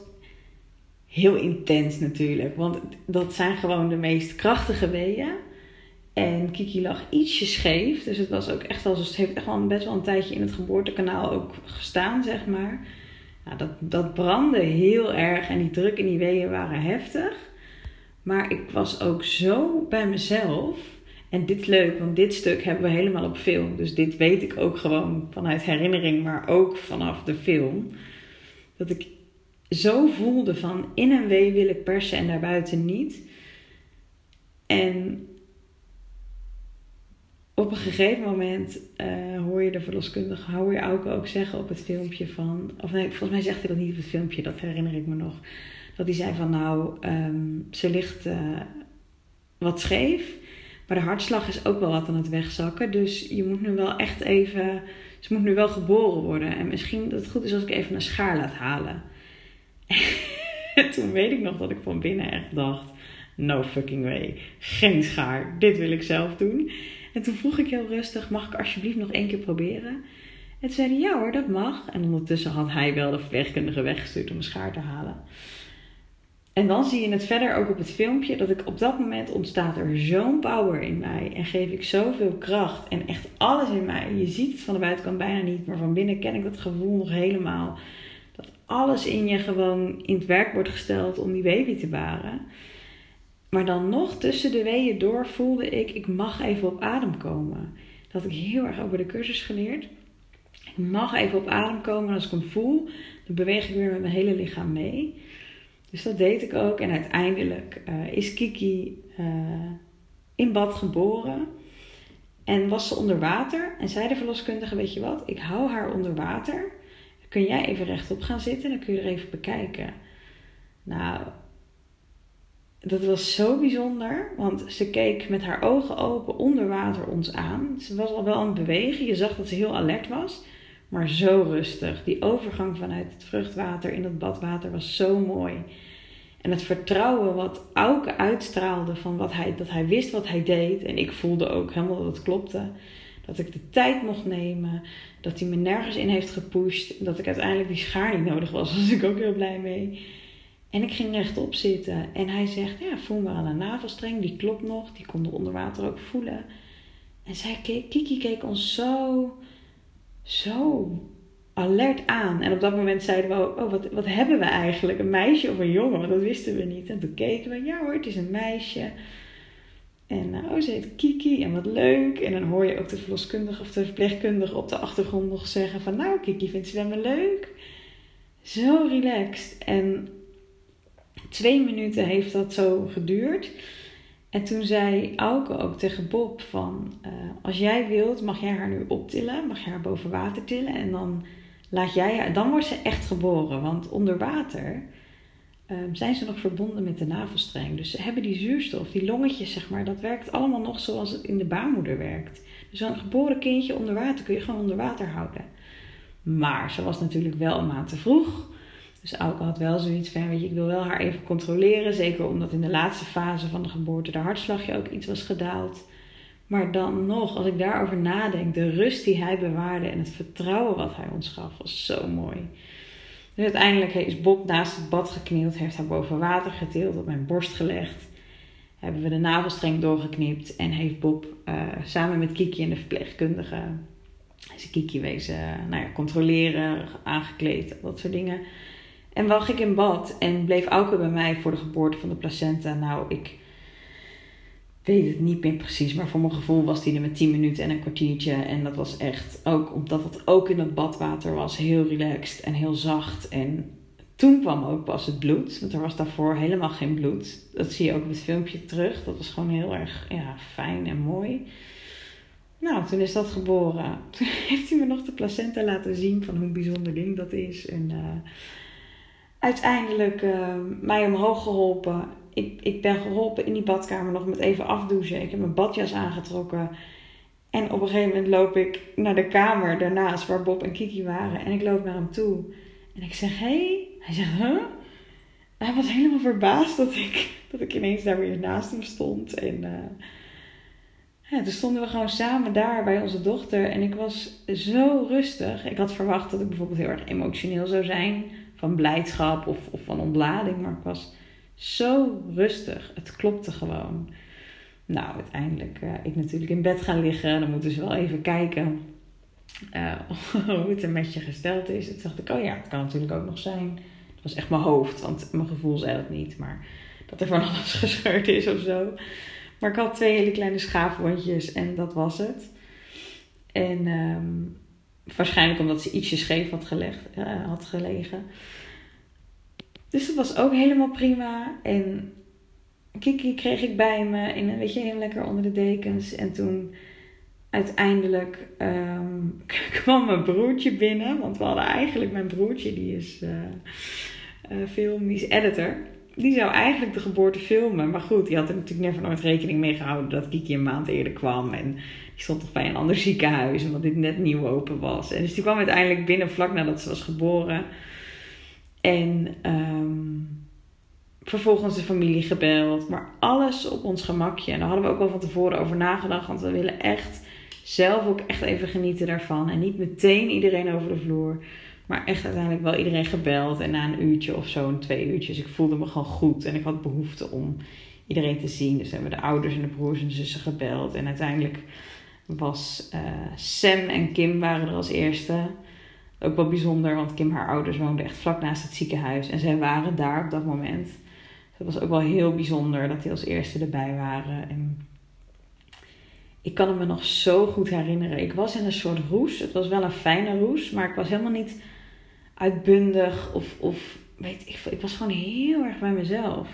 heel intens natuurlijk. Want dat zijn gewoon de meest krachtige weeën. En Kiki lag ietsje scheef. Dus het was ook echt wel, het heeft echt wel best wel een tijdje in het geboortekanaal ook gestaan, zeg maar. Nou, dat, dat brandde heel erg. En die druk in die weeën waren heftig. Maar ik was ook zo bij mezelf. En dit is leuk, want dit stuk hebben we helemaal op film. Dus dit weet ik ook gewoon vanuit herinnering, maar ook vanaf de film. Dat ik zo voelde van in en wee wil ik persen en daarbuiten niet. En op een gegeven moment uh, hoor je de verloskundige, hoor je Auken ook zeggen op het filmpje van... Of nee, volgens mij zegt hij dat niet op het filmpje, dat herinner ik me nog. Dat hij zei van nou, um, ze ligt uh, wat scheef. Maar de hartslag is ook wel wat aan het wegzakken. Dus je moet nu wel echt even... Ze moet nu wel geboren worden. En misschien dat het goed is als ik even een schaar laat halen. En toen weet ik nog dat ik van binnen echt dacht... No fucking way. Geen schaar. Dit wil ik zelf doen. En toen vroeg ik heel rustig... Mag ik alsjeblieft nog één keer proberen? En toen zei hij... Ja hoor, dat mag. En ondertussen had hij wel de verpleegkundige weggestuurd om een schaar te halen. En dan zie je het verder ook op het filmpje. Dat ik op dat moment ontstaat er zo'n power in mij. En geef ik zoveel kracht. En echt alles in mij. Je ziet het van de buitenkant bijna niet. Maar van binnen ken ik dat gevoel nog helemaal. Dat alles in je gewoon in het werk wordt gesteld om die baby te baren. Maar dan nog tussen de weeën door voelde ik. Ik mag even op adem komen. Dat had ik heel erg over de cursus geleerd. Ik mag even op adem komen. En als ik hem voel. Dan beweeg ik weer met mijn hele lichaam mee. Dus dat deed ik ook. En uiteindelijk uh, is Kiki uh, in bad geboren. En was ze onder water. En zei de verloskundige, weet je wat? Ik hou haar onder water. Dan kun jij even rechtop gaan zitten. Dan kun je er even bekijken. Nou, dat was zo bijzonder. Want ze keek met haar ogen open onder water ons aan. Ze was al wel aan het bewegen. Je zag dat ze heel alert was. maar zo rustig. Die overgang vanuit het vruchtwater in dat badwater was zo mooi. En het vertrouwen wat Auken uitstraalde van wat hij, dat hij wist wat hij deed. En ik voelde ook helemaal dat het klopte. Dat ik de tijd mocht nemen. Dat hij me nergens in heeft gepusht. Dat ik uiteindelijk die schaar niet nodig was. Daar was ik ook heel blij mee. En ik ging rechtop zitten. En hij zegt, ja, voel maar aan de navelstreng. Die klopt nog. Die kon de onderwater ook voelen. En zij keek, Kiki keek ons zo, zo alert aan. En op dat moment zeiden we, oh, wat, wat hebben we eigenlijk? Een meisje of een jongen? Want dat wisten we niet. En toen keken we, ja hoor, het is een meisje. En oh, ze heet Kiki en wat leuk. En dan hoor je ook de verloskundige of de verpleegkundige op de achtergrond nog zeggen van, nou, Kiki vindt zwemmen leuk. Zo relaxed. En twee minuten heeft dat zo geduurd. En toen zei Auke ook tegen Bob van, uh, als jij wilt mag jij haar nu optillen, mag jij haar boven water tillen en dan laat jij haar, dan wordt ze echt geboren. Want onder water um, zijn ze nog verbonden met de navelstreng. Dus ze hebben die zuurstof, die longetjes zeg maar, dat werkt allemaal nog zoals het in de baarmoeder werkt. Dus zo'n geboren kindje onder water kun je gewoon onder water houden. Maar ze was natuurlijk wel een maand te vroeg. Dus Auke had wel zoiets van, weet je, ik wil wel haar even controleren. Zeker omdat in de laatste fase van de geboorte de hartslagje ook iets was gedaald. Maar dan nog, als ik daarover nadenk, de rust die hij bewaarde en het vertrouwen wat hij ons gaf, was zo mooi. Dus uiteindelijk is Bob naast het bad geknield, heeft haar boven water getild, op mijn borst gelegd. Hebben we de navelstreng doorgeknipt en heeft Bob uh, samen met Kiki en de verpleegkundige, zijn Kiki wezen, nou ja, controleren, aangekleed, dat soort dingen. En lag ik in bad en bleef Auke bij mij voor de geboorte van de placenta. Nou, ik weet het niet meer precies, maar voor mijn gevoel was die er met tien minuten en een kwartiertje. En dat was echt, ook omdat het ook in het badwater was, heel relaxed en heel zacht. En toen kwam ook pas het bloed, want er was daarvoor helemaal geen bloed. Dat zie je ook op het filmpje terug. Dat was gewoon heel erg ja, fijn en mooi. Nou, toen is dat geboren. Toen heeft hij me nog de placenta laten zien van hoe bijzonder ding dat is. En... Uh, Uiteindelijk uh, mij omhoog geholpen. Ik, ik ben geholpen in die badkamer nog met even afdouchen. Ik heb mijn badjas aangetrokken. En op een gegeven moment loop ik naar de kamer daarnaast waar Bob en Kiki waren. En ik loop naar hem toe. En ik zeg, hé? Hey. Hij zegt, huh? Hij was helemaal verbaasd dat ik, dat ik ineens daar weer naast hem stond. En uh, ja, toen stonden we gewoon samen daar bij onze dochter. En ik was zo rustig. Ik had verwacht dat ik bijvoorbeeld heel erg emotioneel zou zijn. Van blijdschap of, of van ontlading. Maar ik was zo rustig. Het klopte gewoon. Nou, uiteindelijk. Uh, ik natuurlijk in bed gaan liggen. Dan moeten ze wel even kijken. Uh, hoe het er met je gesteld is. Toen dacht ik, oh ja, het kan natuurlijk ook nog zijn. Het was echt mijn hoofd. Want mijn gevoel zei dat niet. Maar dat er van alles gescheurd is of zo. Maar ik had twee hele kleine schaafwondjes. En dat was het. En... Um, waarschijnlijk omdat ze ietsje scheef had, gelegd, uh, had gelegen. Dus dat was ook helemaal prima. En Kiki kreeg ik bij me. En weet je, heel lekker onder de dekens. En toen uiteindelijk um, kwam mijn broertje binnen. Want we hadden eigenlijk mijn broertje. Die is uh, uh, film, die is editor. Die zou eigenlijk de geboorte filmen. Maar goed, die had er natuurlijk never nooit rekening mee gehouden dat Kiki een maand eerder kwam. En die stond toch bij een ander ziekenhuis. Omdat dit net nieuw open was. En dus die kwam uiteindelijk binnen vlak nadat ze was geboren. En um, vervolgens de familie gebeld. Maar alles op ons gemakje. En daar hadden we ook wel van tevoren over nagedacht. Want we willen echt zelf ook echt even genieten daarvan. En niet meteen iedereen over de vloer. Maar echt uiteindelijk wel iedereen gebeld. En na een uurtje of zo, een twee uurtjes. Ik voelde me gewoon goed. En ik had behoefte om iedereen te zien. Dus hebben we de ouders en de broers en de zussen gebeld. En uiteindelijk was uh, Sam en Kim waren er als eerste. Ook wel bijzonder, want Kim, haar ouders, woonden echt vlak naast het ziekenhuis. En zij waren daar op dat moment. Dat was ook wel heel bijzonder dat die als eerste erbij waren. En ik kan het me nog zo goed herinneren. Ik was in een soort roes. Het was wel een fijne roes, maar ik was helemaal niet uitbundig of, of weet ik, ik was gewoon heel erg bij mezelf.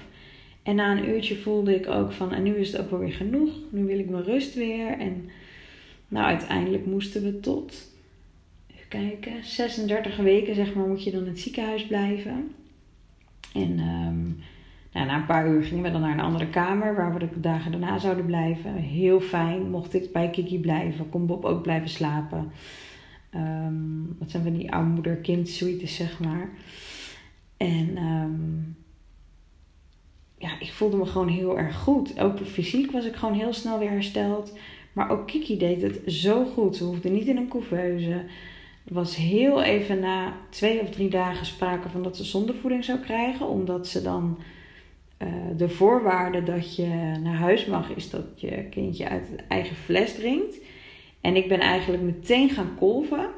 En na een uurtje voelde ik ook van, en nu is het ook wel weer genoeg. Nu wil ik mijn rust weer. En nou, uiteindelijk moesten we tot, even kijken, zesendertig weken zeg maar, moet je dan in het ziekenhuis blijven. En um, nou, na een paar uur gingen we dan naar een andere kamer waar we de dagen daarna zouden blijven. Heel fijn, mocht ik bij Kiki blijven, kon Bob ook blijven slapen. Um, wat zijn van die oudmoeder-kind suites, zeg maar. En um, ja, ik voelde me gewoon heel erg goed. Ook fysiek was ik gewoon heel snel weer hersteld. Maar ook Kiki deed het zo goed. Ze hoefde niet in een couveuse. Er was heel even na twee of drie dagen sprake van dat ze zondevoeding zou krijgen. Omdat ze dan uh, de voorwaarde dat je naar huis mag is dat je kindje uit het eigen fles drinkt. En ik ben eigenlijk meteen gaan kolven.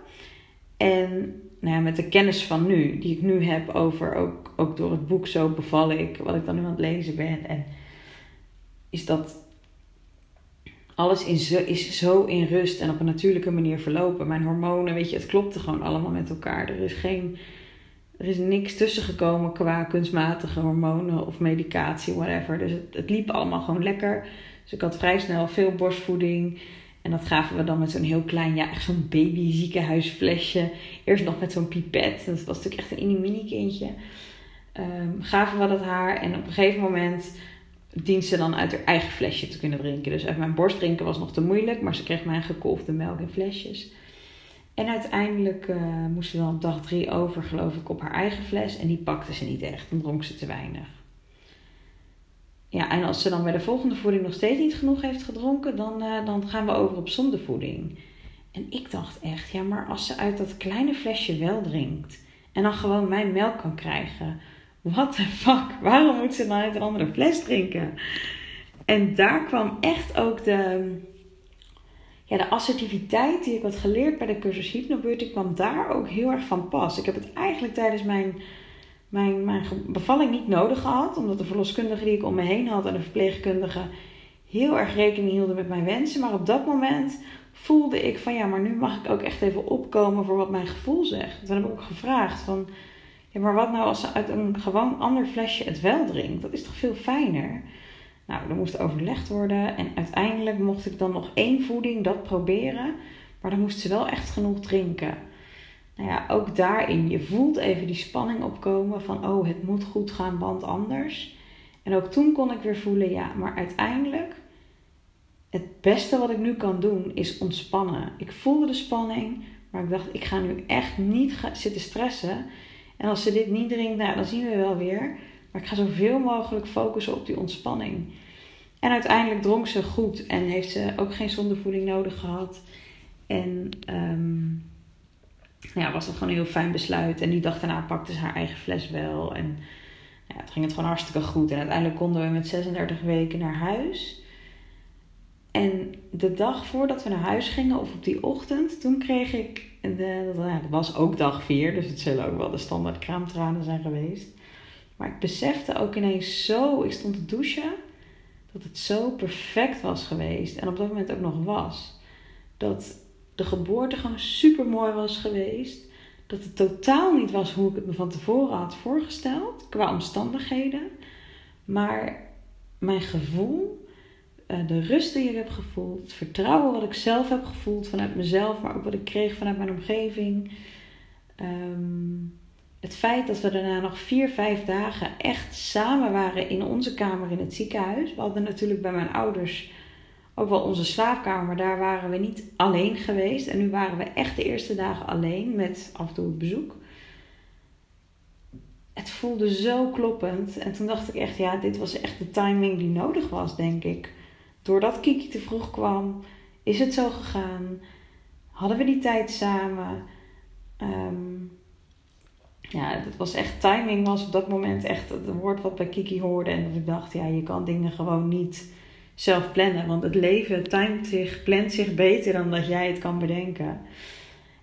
En nou ja, met de kennis van nu, die ik nu heb over, ook, ook door het boek Zo beval ik, wat ik dan nu aan het lezen ben. En is dat... Alles in zo, is zo in rust en op een natuurlijke manier verlopen. Mijn hormonen, weet je, het klopte gewoon allemaal met elkaar. Er is geen, er is niks tussen gekomen qua kunstmatige hormonen of medicatie, whatever. Dus het, het liep allemaal gewoon lekker. Dus ik had vrij snel veel borstvoeding. En dat gaven we dan met zo'n heel klein, ja, echt zo'n babyziekenhuisflesje. Eerst nog met zo'n pipet. Dat was natuurlijk echt een mini-mini kindje. Um, gaven we dat haar en op een gegeven moment dient ze dan uit haar eigen flesje te kunnen drinken. Dus uit mijn borst drinken was nog te moeilijk. Maar ze kreeg mijn gekolfde melk in flesjes. En uiteindelijk uh, moest ze dan op dag drie over, geloof ik, op haar eigen fles. En die pakte ze niet echt. Dan dronk ze te weinig. Ja, en als ze dan bij de volgende voeding nog steeds niet genoeg heeft gedronken, dan, uh, dan gaan we over op zondevoeding. En ik dacht echt, ja, maar als ze uit dat kleine flesje wel drinkt en dan gewoon mijn melk kan krijgen, what the fuck, waarom moet ze nou uit een andere fles drinken? En daar kwam echt ook de, ja, de assertiviteit die ik had geleerd bij de cursus hypnobirthing, kwam daar ook heel erg van pas. Ik heb het eigenlijk tijdens mijn, mijn, mijn bevalling niet nodig gehad, omdat de verloskundige die ik om me heen had en de verpleegkundige heel erg rekening hielden met mijn wensen. Maar op dat moment voelde ik van ja, maar nu mag ik ook echt even opkomen voor wat mijn gevoel zegt. Toen heb ik ook gevraagd van, ja, maar wat nou als ze uit een gewoon ander flesje het wel drinkt? Dat is toch veel fijner? Nou, er moest overlegd worden. En uiteindelijk mocht ik dan nog één voeding dat proberen. Maar dan moest ze wel echt genoeg drinken. Nou ja, ook daarin. Je voelt even die spanning opkomen van, oh, het moet goed gaan, want anders. En ook toen kon ik weer voelen, ja, maar uiteindelijk, het beste wat ik nu kan doen is ontspannen. Ik voelde de spanning, maar ik dacht, ik ga nu echt niet zitten stressen. En als ze dit niet drinkt, nou, dan zien we wel weer. Maar ik ga zoveel mogelijk focussen op die ontspanning. En uiteindelijk dronk ze goed. En heeft ze ook geen zondevoeding nodig gehad. En um, ja, was dat gewoon een heel fijn besluit. En die dag daarna pakte ze haar eigen fles wel. En ja, het ging het gewoon hartstikke goed. En uiteindelijk konden we met zesendertig weken naar huis. En de dag voordat we naar huis gingen, of op die ochtend, toen kreeg ik, de, dat was ook dag vier, dus het zullen ook wel de standaard kraamtranen zijn geweest. Maar ik besefte ook ineens zo, ik stond te douchen, dat het zo perfect was geweest. En op dat moment ook nog was. Dat de geboorte gewoon super mooi was geweest. Dat het totaal niet was hoe ik het me van tevoren had voorgesteld, qua omstandigheden. Maar mijn gevoel, de rust die ik heb gevoeld, het vertrouwen wat ik zelf heb gevoeld vanuit mezelf, maar ook wat ik kreeg vanuit mijn omgeving. Um, het feit dat we daarna nog vier, vijf dagen echt samen waren in onze kamer in het ziekenhuis. We hadden natuurlijk bij mijn ouders ook wel onze slaapkamer. Daar waren we niet alleen geweest. En nu waren we echt de eerste dagen alleen met af en toe het bezoek. Het voelde zo kloppend. En toen dacht ik echt, ja, dit was echt de timing die nodig was, denk ik. Doordat Kiki te vroeg kwam, is het zo gegaan. Hadden we die tijd samen. Um, ja, dat was echt, timing was op dat moment echt het woord wat bij Kiki hoorde. En dat ik dacht, ja, je kan dingen gewoon niet zelf plannen. Want het leven timet zich, plant zich beter dan dat jij het kan bedenken.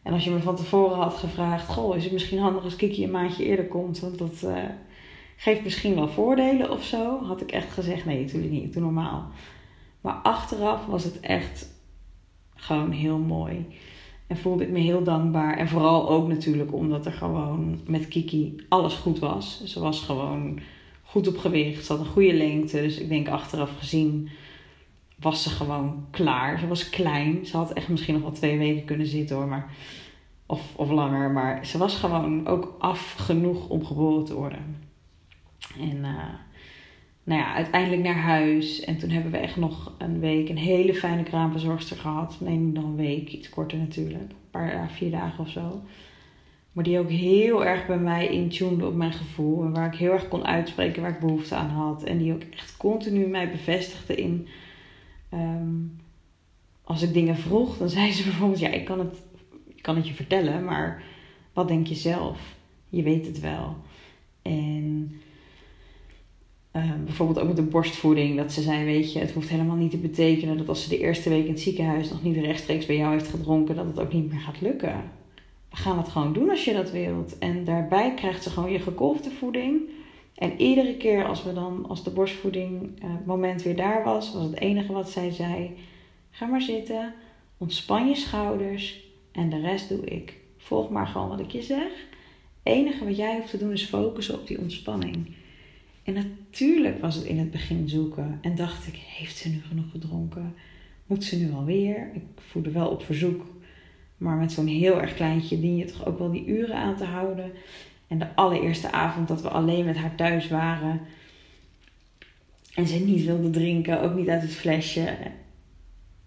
En als je me van tevoren had gevraagd, goh, is het misschien handig als Kiki een maandje eerder komt? Want dat uh, geeft misschien wel voordelen of zo. Had ik echt gezegd, nee, natuurlijk niet. Ik doe normaal. Maar achteraf was het echt gewoon heel mooi. En voelde ik me heel dankbaar. En vooral ook natuurlijk omdat er gewoon met Kiki alles goed was. Ze was gewoon goed op gewicht. Ze had een goede lengte. Dus ik denk achteraf gezien was ze gewoon klaar. Ze was klein. Ze had echt misschien nog wel twee weken kunnen zitten hoor. Maar, of, of langer. Maar ze was gewoon ook af genoeg om geboren te worden. En Uh, Nou ja, uiteindelijk naar huis. En toen hebben we echt nog een week een hele fijne kraamverzorgster gehad. Nee, dan een week, iets korter natuurlijk. paar, vier dagen of zo. Maar die ook heel erg bij mij intunede op mijn gevoel. En waar ik heel erg kon uitspreken waar ik behoefte aan had. En die ook echt continu mij bevestigde in... Um, als ik dingen vroeg, dan zei ze bijvoorbeeld... Ja, ik kan het, ik kan het je vertellen, maar wat denk je zelf? Je weet het wel. En... Uh, bijvoorbeeld ook met de borstvoeding. Dat ze zei, weet je, het hoeft helemaal niet te betekenen... dat als ze de eerste week in het ziekenhuis... nog niet rechtstreeks bij jou heeft gedronken... dat het ook niet meer gaat lukken. We gaan het gewoon doen als je dat wilt. En daarbij krijgt ze gewoon je gekolfde voeding. En iedere keer als we dan, als de borstvoeding... Uh, het moment weer daar was... was het enige wat zij zei... ga maar zitten, ontspan je schouders... en de rest doe ik. Volg maar gewoon wat ik je zeg. Het enige wat jij hoeft te doen is focussen op die ontspanning... En natuurlijk was het in het begin zoeken. En dacht ik, heeft ze nu genoeg gedronken? Moet ze nu alweer? Ik voelde wel op verzoek. Maar met zo'n heel erg kleintje dien je toch ook wel die uren aan te houden. En de allereerste avond dat we alleen met haar thuis waren. En ze niet wilde drinken, ook niet uit het flesje.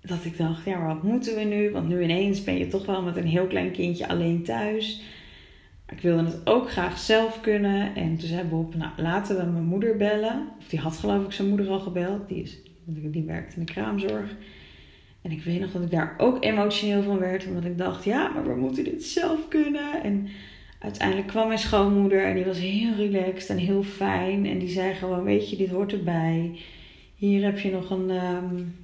Dat ik dacht, ja, maar wat moeten we nu? Want nu ineens ben je toch wel met een heel klein kindje alleen thuis... Ik wilde het ook graag zelf kunnen. En toen zei Bob, nou laten we mijn moeder bellen. Of die had geloof ik zijn moeder al gebeld. Die, is, die werkt in de kraamzorg. En ik weet nog dat ik daar ook emotioneel van werd. Omdat ik dacht, ja, maar we moeten dit zelf kunnen. En uiteindelijk kwam mijn schoonmoeder. En die was heel relaxed en heel fijn. En die zei gewoon, weet je, dit hoort erbij. Hier heb je nog een... Um,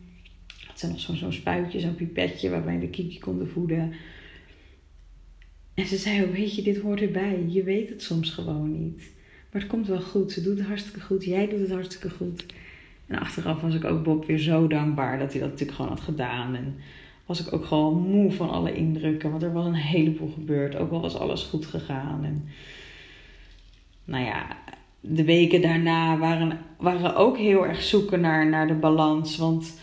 het zijn nog zo'n, zo'n spuitje, zo'n pipetje waarbij de Kiki konden voeden. En ze zei ook, weet je, dit hoort erbij. Je weet het soms gewoon niet. Maar het komt wel goed. Ze doet het hartstikke goed. Jij doet het hartstikke goed. En achteraf was ik ook Bob weer zo dankbaar dat hij dat natuurlijk gewoon had gedaan. En was ik ook gewoon moe van alle indrukken. Want er was een heleboel gebeurd. Ook al was alles goed gegaan. En nou ja, de weken daarna waren, waren ook heel erg zoeken naar, naar de balans. Want...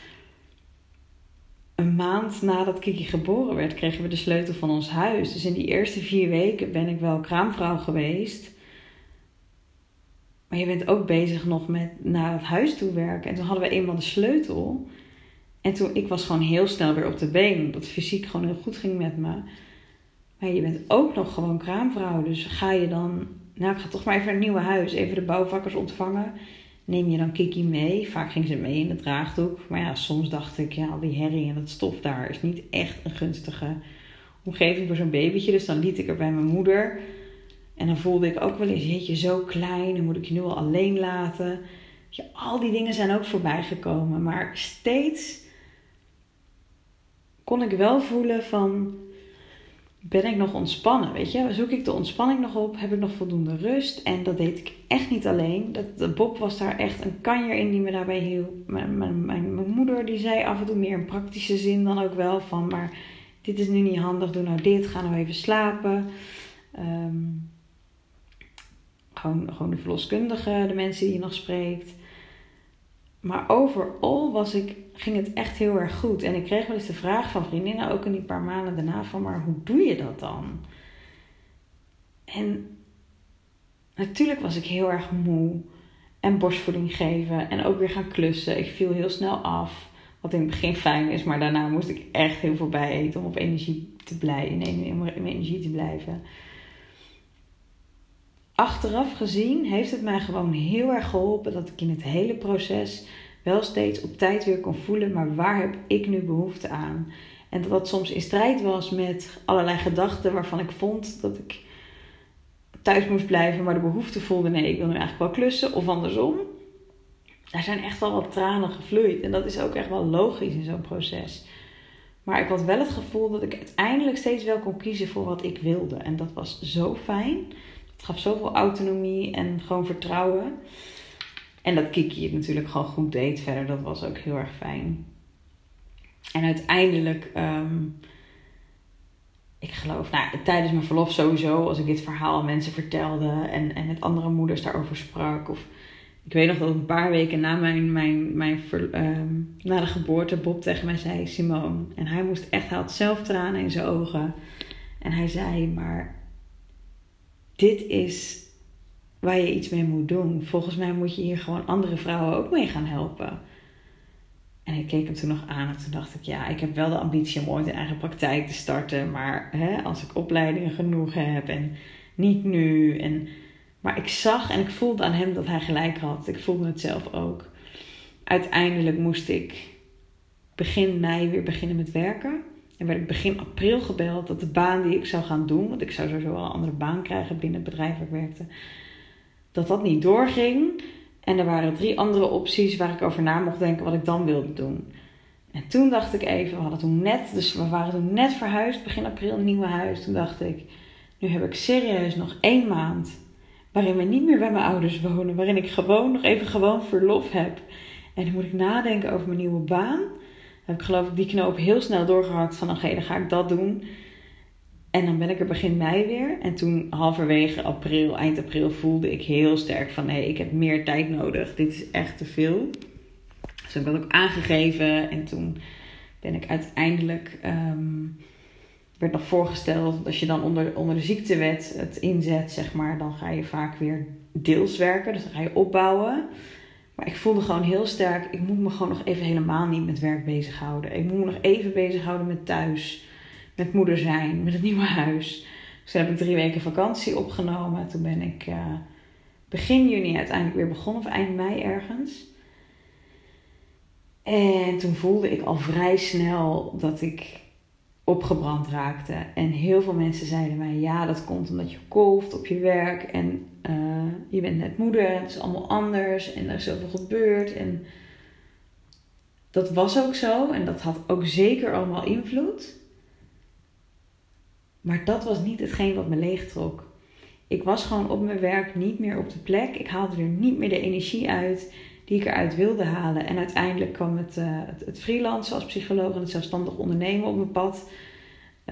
een maand nadat Kiki geboren werd, kregen we de sleutel van ons huis. Dus in die eerste vier weken ben ik wel kraamvrouw geweest. Maar je bent ook bezig nog met naar het huis toe werken. En toen hadden we eenmaal de sleutel. En toen, ik was gewoon heel snel weer op de been. Dat fysiek gewoon heel goed ging met me. Maar je bent ook nog gewoon kraamvrouw. Dus ga je dan, nou ik ga toch maar even naar het nieuwe huis. Even de bouwvakkers ontvangen. Neem je dan Kiki mee? Vaak ging ze mee in de draagdoek. Maar ja, soms dacht ik, ja, al die herrie en dat stof daar is niet echt een gunstige omgeving voor zo'n babytje. Dus dan liet ik er bij mijn moeder. En dan voelde ik ook wel eens, jeetje, zo klein. Dan moet ik je nu al alleen laten. Ja, al die dingen zijn ook voorbij gekomen. Maar steeds kon ik wel voelen van, ben ik nog ontspannen, weet je? Zoek ik de ontspanning nog op? Heb ik nog voldoende rust? En dat deed ik echt niet alleen. Dat, Bob was daar echt een kanjer in die me daarbij hielp. Mijn, mijn, mijn, mijn moeder die zei af en toe meer in praktische zin dan ook wel van... maar dit is nu niet handig, doe nou dit, ga nou even slapen. Um, gewoon, gewoon de verloskundige, de mensen die je nog spreekt. Maar overal was ik, ging het echt heel erg goed. En ik kreeg wel eens de vraag van vriendinnen, ook in die paar maanden daarna, van maar hoe doe je dat dan? En natuurlijk was ik heel erg moe. En borstvoeding geven. En ook weer gaan klussen. Ik viel heel snel af. Wat in het begin fijn is, maar daarna moest ik echt heel veel bij eten om op energie te blijven, om in energie te blijven. Achteraf gezien heeft het mij gewoon heel erg geholpen dat ik in het hele proces wel steeds op tijd weer kon voelen, maar waar heb ik nu behoefte aan? En dat dat soms in strijd was met allerlei gedachten waarvan ik vond dat ik thuis moest blijven, maar de behoefte voelde, nee, ik wil nu eigenlijk wel klussen of andersom. Daar zijn echt al wat tranen gevloeid en dat is ook echt wel logisch in zo'n proces. Maar ik had wel het gevoel dat ik uiteindelijk steeds wel kon kiezen voor wat ik wilde en dat was zo fijn. Het gaf zoveel autonomie en gewoon vertrouwen. En dat Kiki het natuurlijk gewoon goed deed verder. Dat was ook heel erg fijn. En uiteindelijk... Um, ik geloof... Nou, tijdens mijn verlof sowieso... als ik dit verhaal aan mensen vertelde... en, en met andere moeders daarover sprak... of ik weet nog dat een paar weken na, mijn, mijn, mijn ver, um, na de geboorte... Bob tegen mij zei... Simone. En hij moest echt... Hij had zelf tranen in zijn ogen. En hij zei... maar dit is waar je iets mee moet doen. Volgens mij moet je hier gewoon andere vrouwen ook mee gaan helpen. En En ik keek hem toen nog aan en toen dacht ik, ja, ik heb wel de ambitie om ooit een eigen praktijk te starten. Maar hè, als ik opleidingen genoeg heb en niet nu. En, maar ik zag en ik voelde aan hem dat hij gelijk had. Ik voelde het zelf ook. Uiteindelijk moest ik begin mei weer beginnen met werken. En werd ik begin april gebeld dat de baan die ik zou gaan doen, want ik zou sowieso wel een andere baan krijgen binnen het bedrijf waar ik werkte, dat dat niet doorging. En er waren drie andere opties waar ik over na mocht denken wat ik dan wilde doen. En toen dacht ik even, we hadden toen net, dus we waren toen net verhuisd, begin april, een nieuwe huis. Toen dacht ik, nu heb ik serieus nog één maand waarin we niet meer bij mijn ouders wonen. Waarin ik gewoon nog even gewoon verlof heb. En dan moet ik nadenken over mijn nieuwe baan. Dan heb ik geloof ik die knoop heel snel doorgehakt van oké, dan ga ik dat doen. En dan ben ik er begin mei weer. En toen halverwege april, eind april voelde ik heel sterk van hé, hey, ik heb meer tijd nodig. Dit is echt te veel. Dus heb ik dat ook aangegeven. En toen ben ik uiteindelijk, um, werd nog voorgesteld dat als je dan onder, onder de ziektewet het inzet, zeg maar, dan ga je vaak weer deels werken. Dus dan ga je opbouwen. Maar ik voelde gewoon heel sterk, ik moet me gewoon nog even helemaal niet met werk bezighouden. Ik moet me nog even bezighouden met thuis. Met moeder zijn, met het nieuwe huis. Dus toen heb ik drie weken vakantie opgenomen. Toen ben ik uh, begin juni uiteindelijk weer begonnen. Of eind mei ergens. En toen voelde ik al vrij snel dat ik opgebrand raakte. En heel veel mensen zeiden mij, ja, dat komt omdat je kolft op je werk. En uh, je bent net moeder. Het is allemaal anders. En er is zoveel gebeurd. En dat was ook zo. En dat had ook zeker allemaal invloed. Maar dat was niet hetgeen wat me leegtrok. Ik was gewoon op mijn werk niet meer op de plek. Ik haalde er niet meer de energie uit die ik eruit wilde halen. En uiteindelijk kwam het, uh, het, het freelancen als psycholoog en het zelfstandig ondernemen op mijn pad.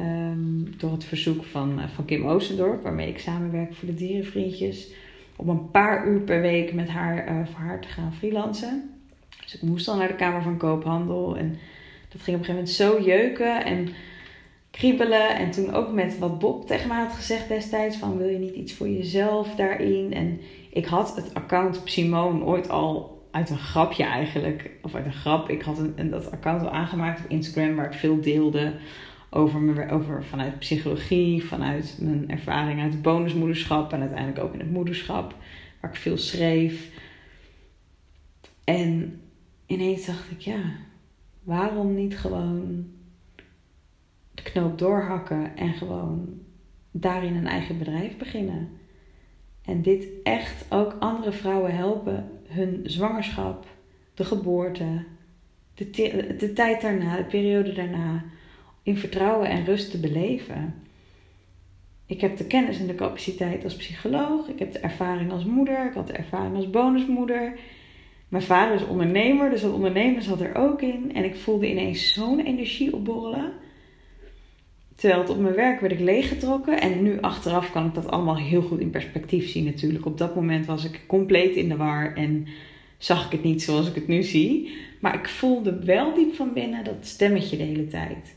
Um, door het verzoek van, uh, van Kim Oosendorp, waarmee ik samenwerk voor de dierenvriendjes. Om een paar uur per week met haar, uh, voor haar te gaan freelancen. Dus ik moest dan naar de Kamer van Koophandel. En dat ging op een gegeven moment zo jeuken en kriebelen. En toen ook met wat Bob tegen me had gezegd destijds. Van wil je niet iets voor jezelf daarin? En ik had het account Simone ooit al uit een grapje eigenlijk. Of uit een grap. Ik had een, een, dat account al aangemaakt op Instagram. Waar ik veel deelde over, me, over vanuit psychologie. Vanuit mijn ervaring uit het bonusmoederschap. En uiteindelijk ook in het moederschap. Waar ik veel schreef. En ineens dacht ik ja. Waarom niet gewoon de knoop doorhakken en gewoon daarin een eigen bedrijf beginnen. En dit echt ook andere vrouwen helpen. Hun zwangerschap, de geboorte, de, te- de tijd daarna, de periode daarna. In vertrouwen en rust te beleven. Ik heb de kennis en de capaciteit als psycholoog. Ik heb de ervaring als moeder. Ik had de ervaring als bonusmoeder. Mijn vader is ondernemer, dus dat ondernemen zat er ook in. En ik voelde ineens zo'n energie opborrelen. Terwijl het op mijn werk werd ik leeggetrokken. En nu achteraf kan ik dat allemaal heel goed in perspectief zien natuurlijk. Op dat moment was ik compleet in de war. En zag ik het niet zoals ik het nu zie. Maar ik voelde wel diep van binnen dat stemmetje de hele tijd.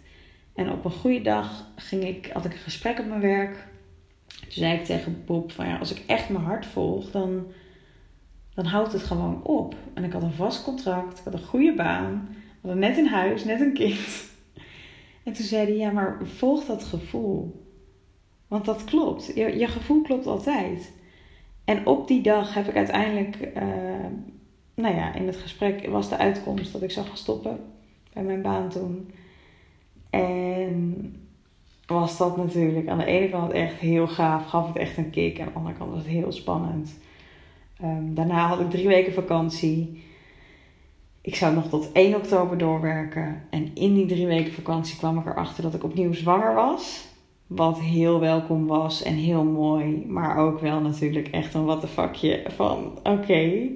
En op een goede dag ging ik, had ik een gesprek op mijn werk. Toen zei ik tegen Bob van ja, als ik echt mijn hart volg. Dan, dan houdt het gewoon op. En ik had een vast contract. Ik had een goede baan. Ik had net een huis, net een kind. En toen zei hij, ja, maar volg dat gevoel. Want dat klopt. Je, je gevoel klopt altijd. En op die dag heb ik uiteindelijk, uh, nou ja, in het gesprek was de uitkomst dat ik zou gaan stoppen bij mijn baan toen. En was dat natuurlijk aan de ene kant echt heel gaaf, gaf het echt een kick. Aan de andere kant was het heel spannend. Um, daarna had ik drie weken vakantie. Ik zou nog tot één oktober doorwerken. En in die drie weken vakantie kwam ik erachter dat ik opnieuw zwanger was. Wat heel welkom was en heel mooi. Maar ook wel natuurlijk echt een what the fuckje van oké, okay,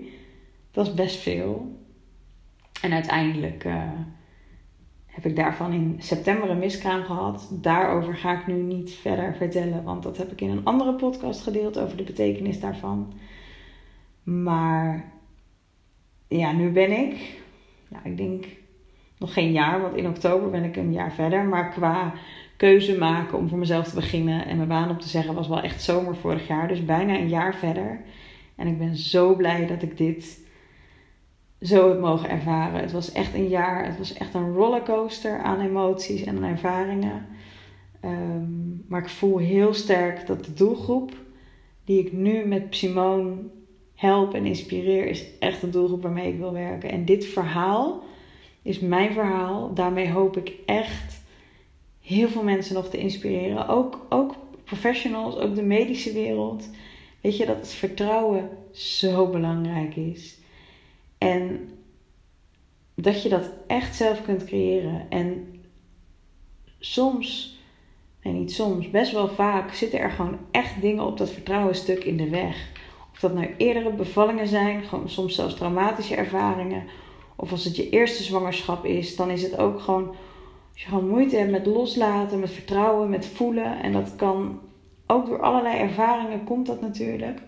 dat is best veel. En uiteindelijk uh, heb ik daarvan in september een miskraam gehad. Daarover ga ik nu niet verder vertellen. Want dat heb ik in een andere podcast gedeeld over de betekenis daarvan. Maar ja, nu ben ik, nou, ik denk nog geen jaar, want in oktober ben ik een jaar verder. Maar qua keuze maken om voor mezelf te beginnen en mijn baan op te zeggen, was wel echt zomer vorig jaar. Dus bijna een jaar verder. En ik ben zo blij dat ik dit zo heb mogen ervaren. Het was echt een jaar, het was echt een rollercoaster aan emoties en aan ervaringen. Um, maar ik voel heel sterk dat de doelgroep die ik nu met Simone help en inspireer, is echt een doelgroep waarmee ik wil werken. En dit verhaal is mijn verhaal. Daarmee hoop ik echt heel veel mensen nog te inspireren. Ook, ook professionals, ook de medische wereld. Weet je, dat het vertrouwen zo belangrijk is. En dat je dat echt zelf kunt creëren. En soms, nee niet soms, best wel vaak zitten er gewoon echt dingen op dat vertrouwenstuk in de weg. Of dat nou eerdere bevallingen zijn, gewoon soms zelfs traumatische ervaringen. Of als het je eerste zwangerschap is, dan is het ook gewoon... Als je gewoon moeite hebt met loslaten, met vertrouwen, met voelen. En dat kan ook door allerlei ervaringen, komt dat natuurlijk.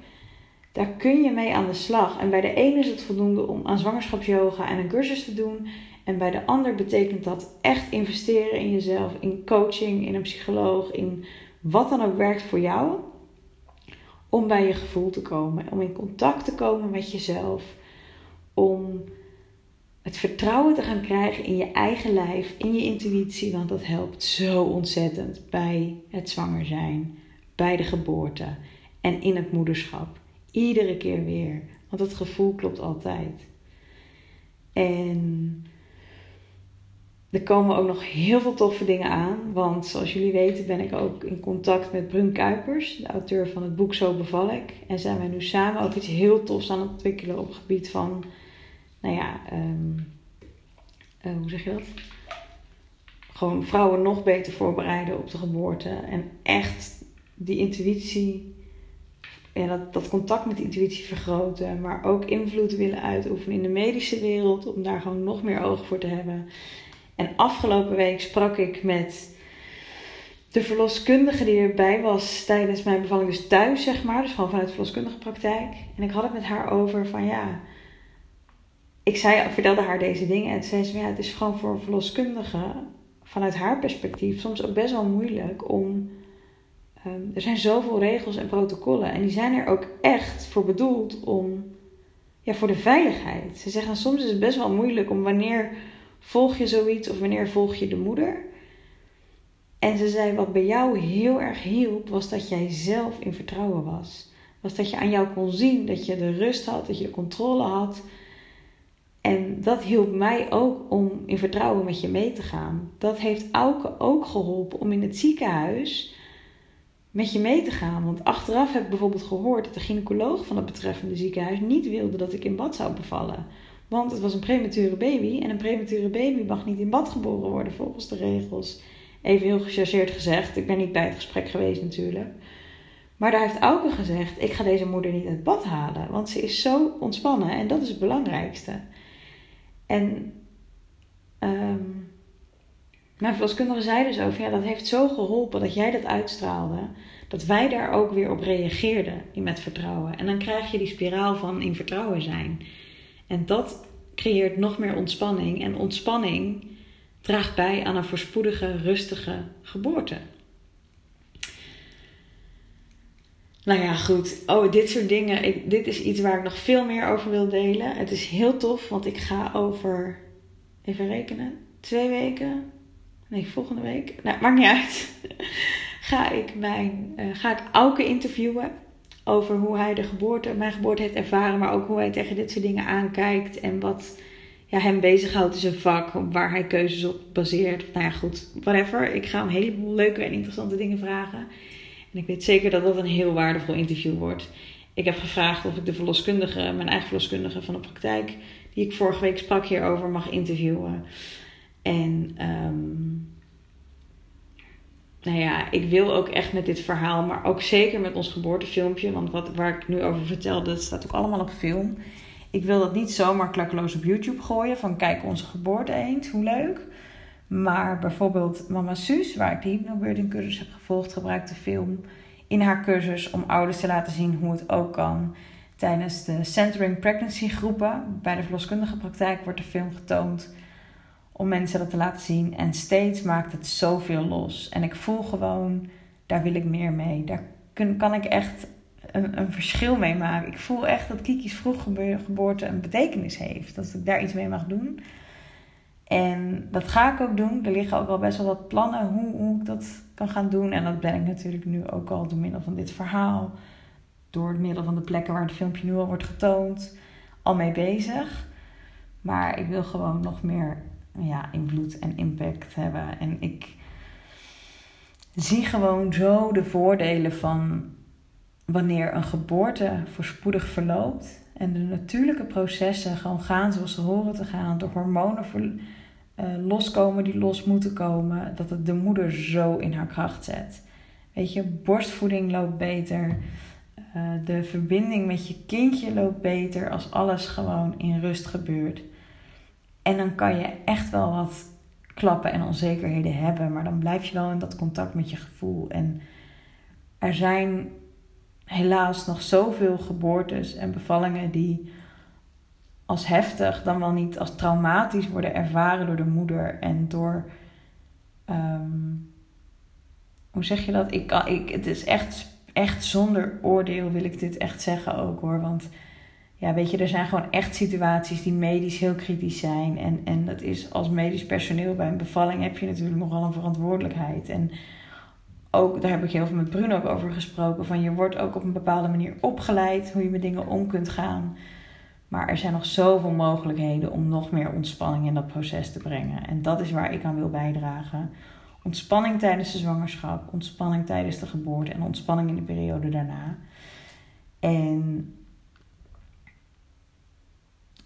Daar kun je mee aan de slag. En bij de ene is het voldoende om aan zwangerschapsyoga en een cursus te doen. En bij de ander betekent dat echt investeren in jezelf. In coaching, in een psycholoog, in wat dan ook werkt voor jou. Om bij je gevoel te komen. Om in contact te komen met jezelf. Om het vertrouwen te gaan krijgen in je eigen lijf. In je intuïtie. Want dat helpt zo ontzettend bij het zwanger zijn. Bij de geboorte. En in het moederschap. Iedere keer weer. Want het gevoel klopt altijd. En er komen ook nog heel veel toffe dingen aan. Want zoals jullie weten ben ik ook in contact met Bruun Kuipers. De auteur van het boek Zo beval ik. En zijn wij nu samen ook iets heel tofs aan het ontwikkelen. Op het gebied van, nou ja, um, uh, hoe zeg je dat? Gewoon vrouwen nog beter voorbereiden op de geboorte. En echt die intuïtie... Ja, dat, dat contact met de intuïtie vergroten. Maar ook invloed willen uitoefenen in de medische wereld. Om daar gewoon nog meer oog voor te hebben. En afgelopen week sprak ik met de verloskundige die erbij was tijdens mijn bevalling. Dus thuis, zeg maar. Dus gewoon vanuit de verloskundige praktijk. En ik had het met haar over van ja. Ik zei, vertelde haar deze dingen. En zei ze ja, het is gewoon voor een verloskundige. Vanuit haar perspectief soms ook best wel moeilijk om... Um, er zijn zoveel regels en protocollen. En die zijn er ook echt voor bedoeld om... Ja, voor de veiligheid. Ze zeggen, soms is het best wel moeilijk om wanneer volg je zoiets... of wanneer volg je de moeder. En ze zei, wat bij jou heel erg hielp... was dat jij zelf in vertrouwen was. Was dat je aan jou kon zien. Dat je de rust had, dat je de controle had. En dat hielp mij ook om in vertrouwen met je mee te gaan. Dat heeft Auken ook geholpen om in het ziekenhuis... met je mee te gaan. Want achteraf heb ik bijvoorbeeld gehoord dat de gynaecoloog van het betreffende ziekenhuis niet wilde dat ik in bad zou bevallen. Want het was een premature baby en een premature baby mag niet in bad geboren worden volgens de regels. Even heel gechargeerd gezegd. Ik ben niet bij het gesprek geweest natuurlijk. Maar daar heeft Auken gezegd, ik ga deze moeder niet uit bad halen. Want ze is zo ontspannen en dat is het belangrijkste. En um, mijn verloskundige zei dus over, ja, dat heeft zo geholpen dat jij dat uitstraalde. Dat wij daar ook weer op reageerden met vertrouwen. En dan krijg je die spiraal van in vertrouwen zijn. En dat creëert nog meer ontspanning. En ontspanning draagt bij aan een voorspoedige, rustige geboorte. Nou ja, goed. Oh, dit soort dingen. Ik, dit is iets waar ik nog veel meer over wil delen. Het is heel tof, want ik ga over, even rekenen, twee weken... Nee, volgende week. Nou, maakt niet uit. Ga ik, mijn, uh, ga ik Auken interviewen over hoe hij de geboorte, mijn geboorte heeft ervaren. Maar ook hoe hij tegen dit soort dingen aankijkt. En wat ja, hem bezighoudt in zijn vak. Waar hij keuzes op baseert. Nou ja, goed. Whatever. Ik ga hem een heleboel leuke en interessante dingen vragen. En ik weet zeker dat dat een heel waardevol interview wordt. Ik heb gevraagd of ik de verloskundige, mijn eigen verloskundige van de praktijk. Die ik vorige week sprak hierover mag interviewen. En um, nou ja, ik wil ook echt met dit verhaal, maar ook zeker met ons geboortefilmpje. Want wat, waar ik nu over vertel, dat staat ook allemaal op film. Ik wil dat niet zomaar klakkeloos op YouTube gooien. Van kijk onze geboorte eens, hoe leuk. Maar bijvoorbeeld mama Suus, waar ik de hypnobirthing cursus heb gevolgd, gebruikt de film in haar cursus om ouders te laten zien hoe het ook kan. Tijdens de Centering Pregnancy groepen bij de verloskundige praktijk wordt de film getoond... om mensen dat te laten zien. En steeds maakt het zoveel los. En ik voel gewoon, daar wil ik meer mee. Daar kun, kan ik echt een, een verschil mee maak. Ik voel echt dat Kiki's vroeggeboorte een betekenis heeft. Dat ik daar iets mee mag doen. En dat ga ik ook doen. Er liggen ook al best wel wat plannen hoe, hoe ik dat kan gaan doen. En dat ben ik natuurlijk nu ook al door middel van dit verhaal. Door het middel van de plekken waar het filmpje nu al wordt getoond. Al mee bezig. Maar ik wil gewoon nog meer ja, invloed en impact hebben. En ik zie gewoon zo de voordelen van wanneer een geboorte voorspoedig verloopt. En de natuurlijke processen gewoon gaan zoals ze horen te gaan. De hormonen voor, uh, loskomen die los moeten komen. Dat het de moeder zo in haar kracht zet. Weet je, borstvoeding loopt beter. Uh, de verbinding met je kindje loopt beter als alles gewoon in rust gebeurt. En dan kan je echt wel wat klappen en onzekerheden hebben. Maar dan blijf je wel in dat contact met je gevoel. En er zijn helaas nog zoveel geboortes en bevallingen die als heftig, dan wel niet als traumatisch worden ervaren door de moeder. En door, um, hoe zeg je dat? Ik, ik, het is echt, echt zonder oordeel wil ik dit echt zeggen ook hoor. Want ja, weet je, er zijn gewoon echt situaties die medisch heel kritisch zijn. En, en dat is als medisch personeel bij een bevalling heb je natuurlijk nogal een verantwoordelijkheid. En ook, daar heb ik heel veel met Bruno ook over gesproken. Van je wordt ook op een bepaalde manier opgeleid hoe je met dingen om kunt gaan. Maar er zijn nog zoveel mogelijkheden om nog meer ontspanning in dat proces te brengen. En dat is waar ik aan wil bijdragen. Ontspanning tijdens de zwangerschap, ontspanning tijdens de geboorte en ontspanning in de periode daarna. En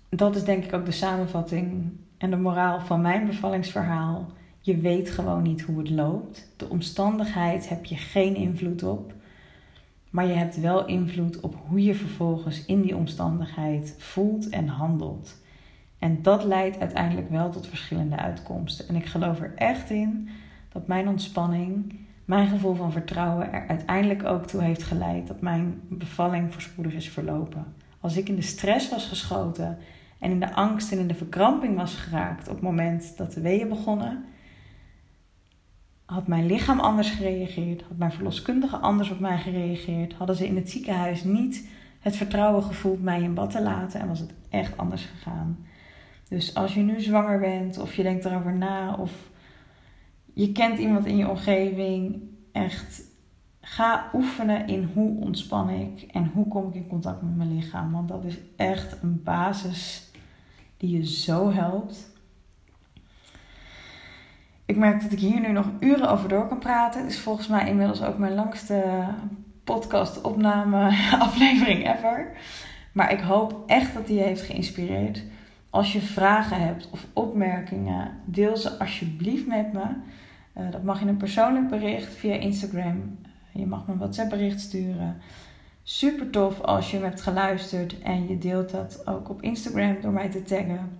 dat is denk ik ook de samenvatting en de moraal van mijn bevallingsverhaal. Je weet gewoon niet hoe het loopt. De omstandigheid heb je geen invloed op. Maar je hebt wel invloed op hoe je vervolgens in die omstandigheid voelt en handelt. En dat leidt uiteindelijk wel tot verschillende uitkomsten. En ik geloof er echt in dat mijn ontspanning, mijn gevoel van vertrouwen er uiteindelijk ook toe heeft geleid dat mijn bevalling voorspoedig is verlopen. Als ik in de stress was geschoten en in de angst en in de verkramping was geraakt op het moment dat de weeën begonnen, had mijn lichaam anders gereageerd, had mijn verloskundige anders op mij gereageerd, hadden ze in het ziekenhuis niet het vertrouwen gevoeld mij in bad te laten en was het echt anders gegaan. Dus als je nu zwanger bent of je denkt erover na of je kent iemand in je omgeving, echt ga oefenen in hoe ontspan ik en hoe kom ik in contact met mijn lichaam. Want dat is echt een basis die je zo helpt. Ik merk dat ik hier nu nog uren over door kan praten. Het is volgens mij inmiddels ook mijn langste podcast-opname aflevering ever. Maar ik hoop echt dat die je heeft geïnspireerd. Als je vragen hebt of opmerkingen, deel ze alsjeblieft met me. Uh, dat mag in een persoonlijk bericht via Instagram. Je mag me een WhatsApp bericht sturen. Super tof als je me hebt geluisterd en je deelt dat ook op Instagram door mij te taggen.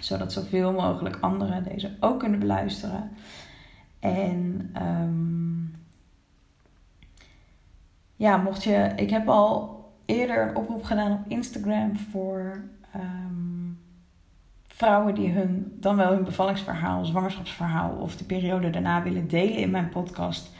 Zodat zoveel mogelijk anderen deze ook kunnen beluisteren. En um, ja, mocht je, ik heb al eerder een oproep gedaan op Instagram voor um, vrouwen die hun, dan wel hun bevallingsverhaal, zwangerschapsverhaal of de periode daarna willen delen in mijn podcast.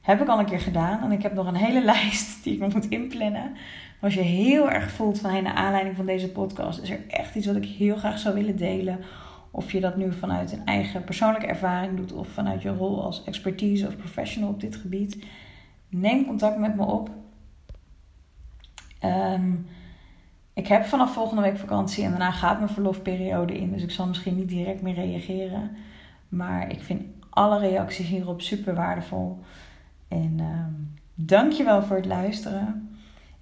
Heb ik al een keer gedaan. En ik heb nog een hele lijst die ik nog moet inplannen. Als je heel erg voelt van hey, naar aanleiding van deze podcast is er echt iets wat ik heel graag zou willen delen. Of je dat nu vanuit een eigen persoonlijke ervaring doet of vanuit je rol als expertise of professional op dit gebied. Neem contact met me op. Um, ik heb vanaf volgende week vakantie en daarna gaat mijn verlofperiode in. Dus ik zal misschien niet direct meer reageren. Maar ik vind alle reacties hierop super waardevol. En um, dankjewel voor het luisteren.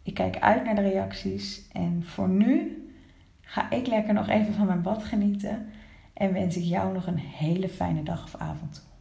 Ik kijk uit naar de reacties. En voor nu ga ik lekker nog even van mijn bad genieten. En wens ik jou nog een hele fijne dag of avond.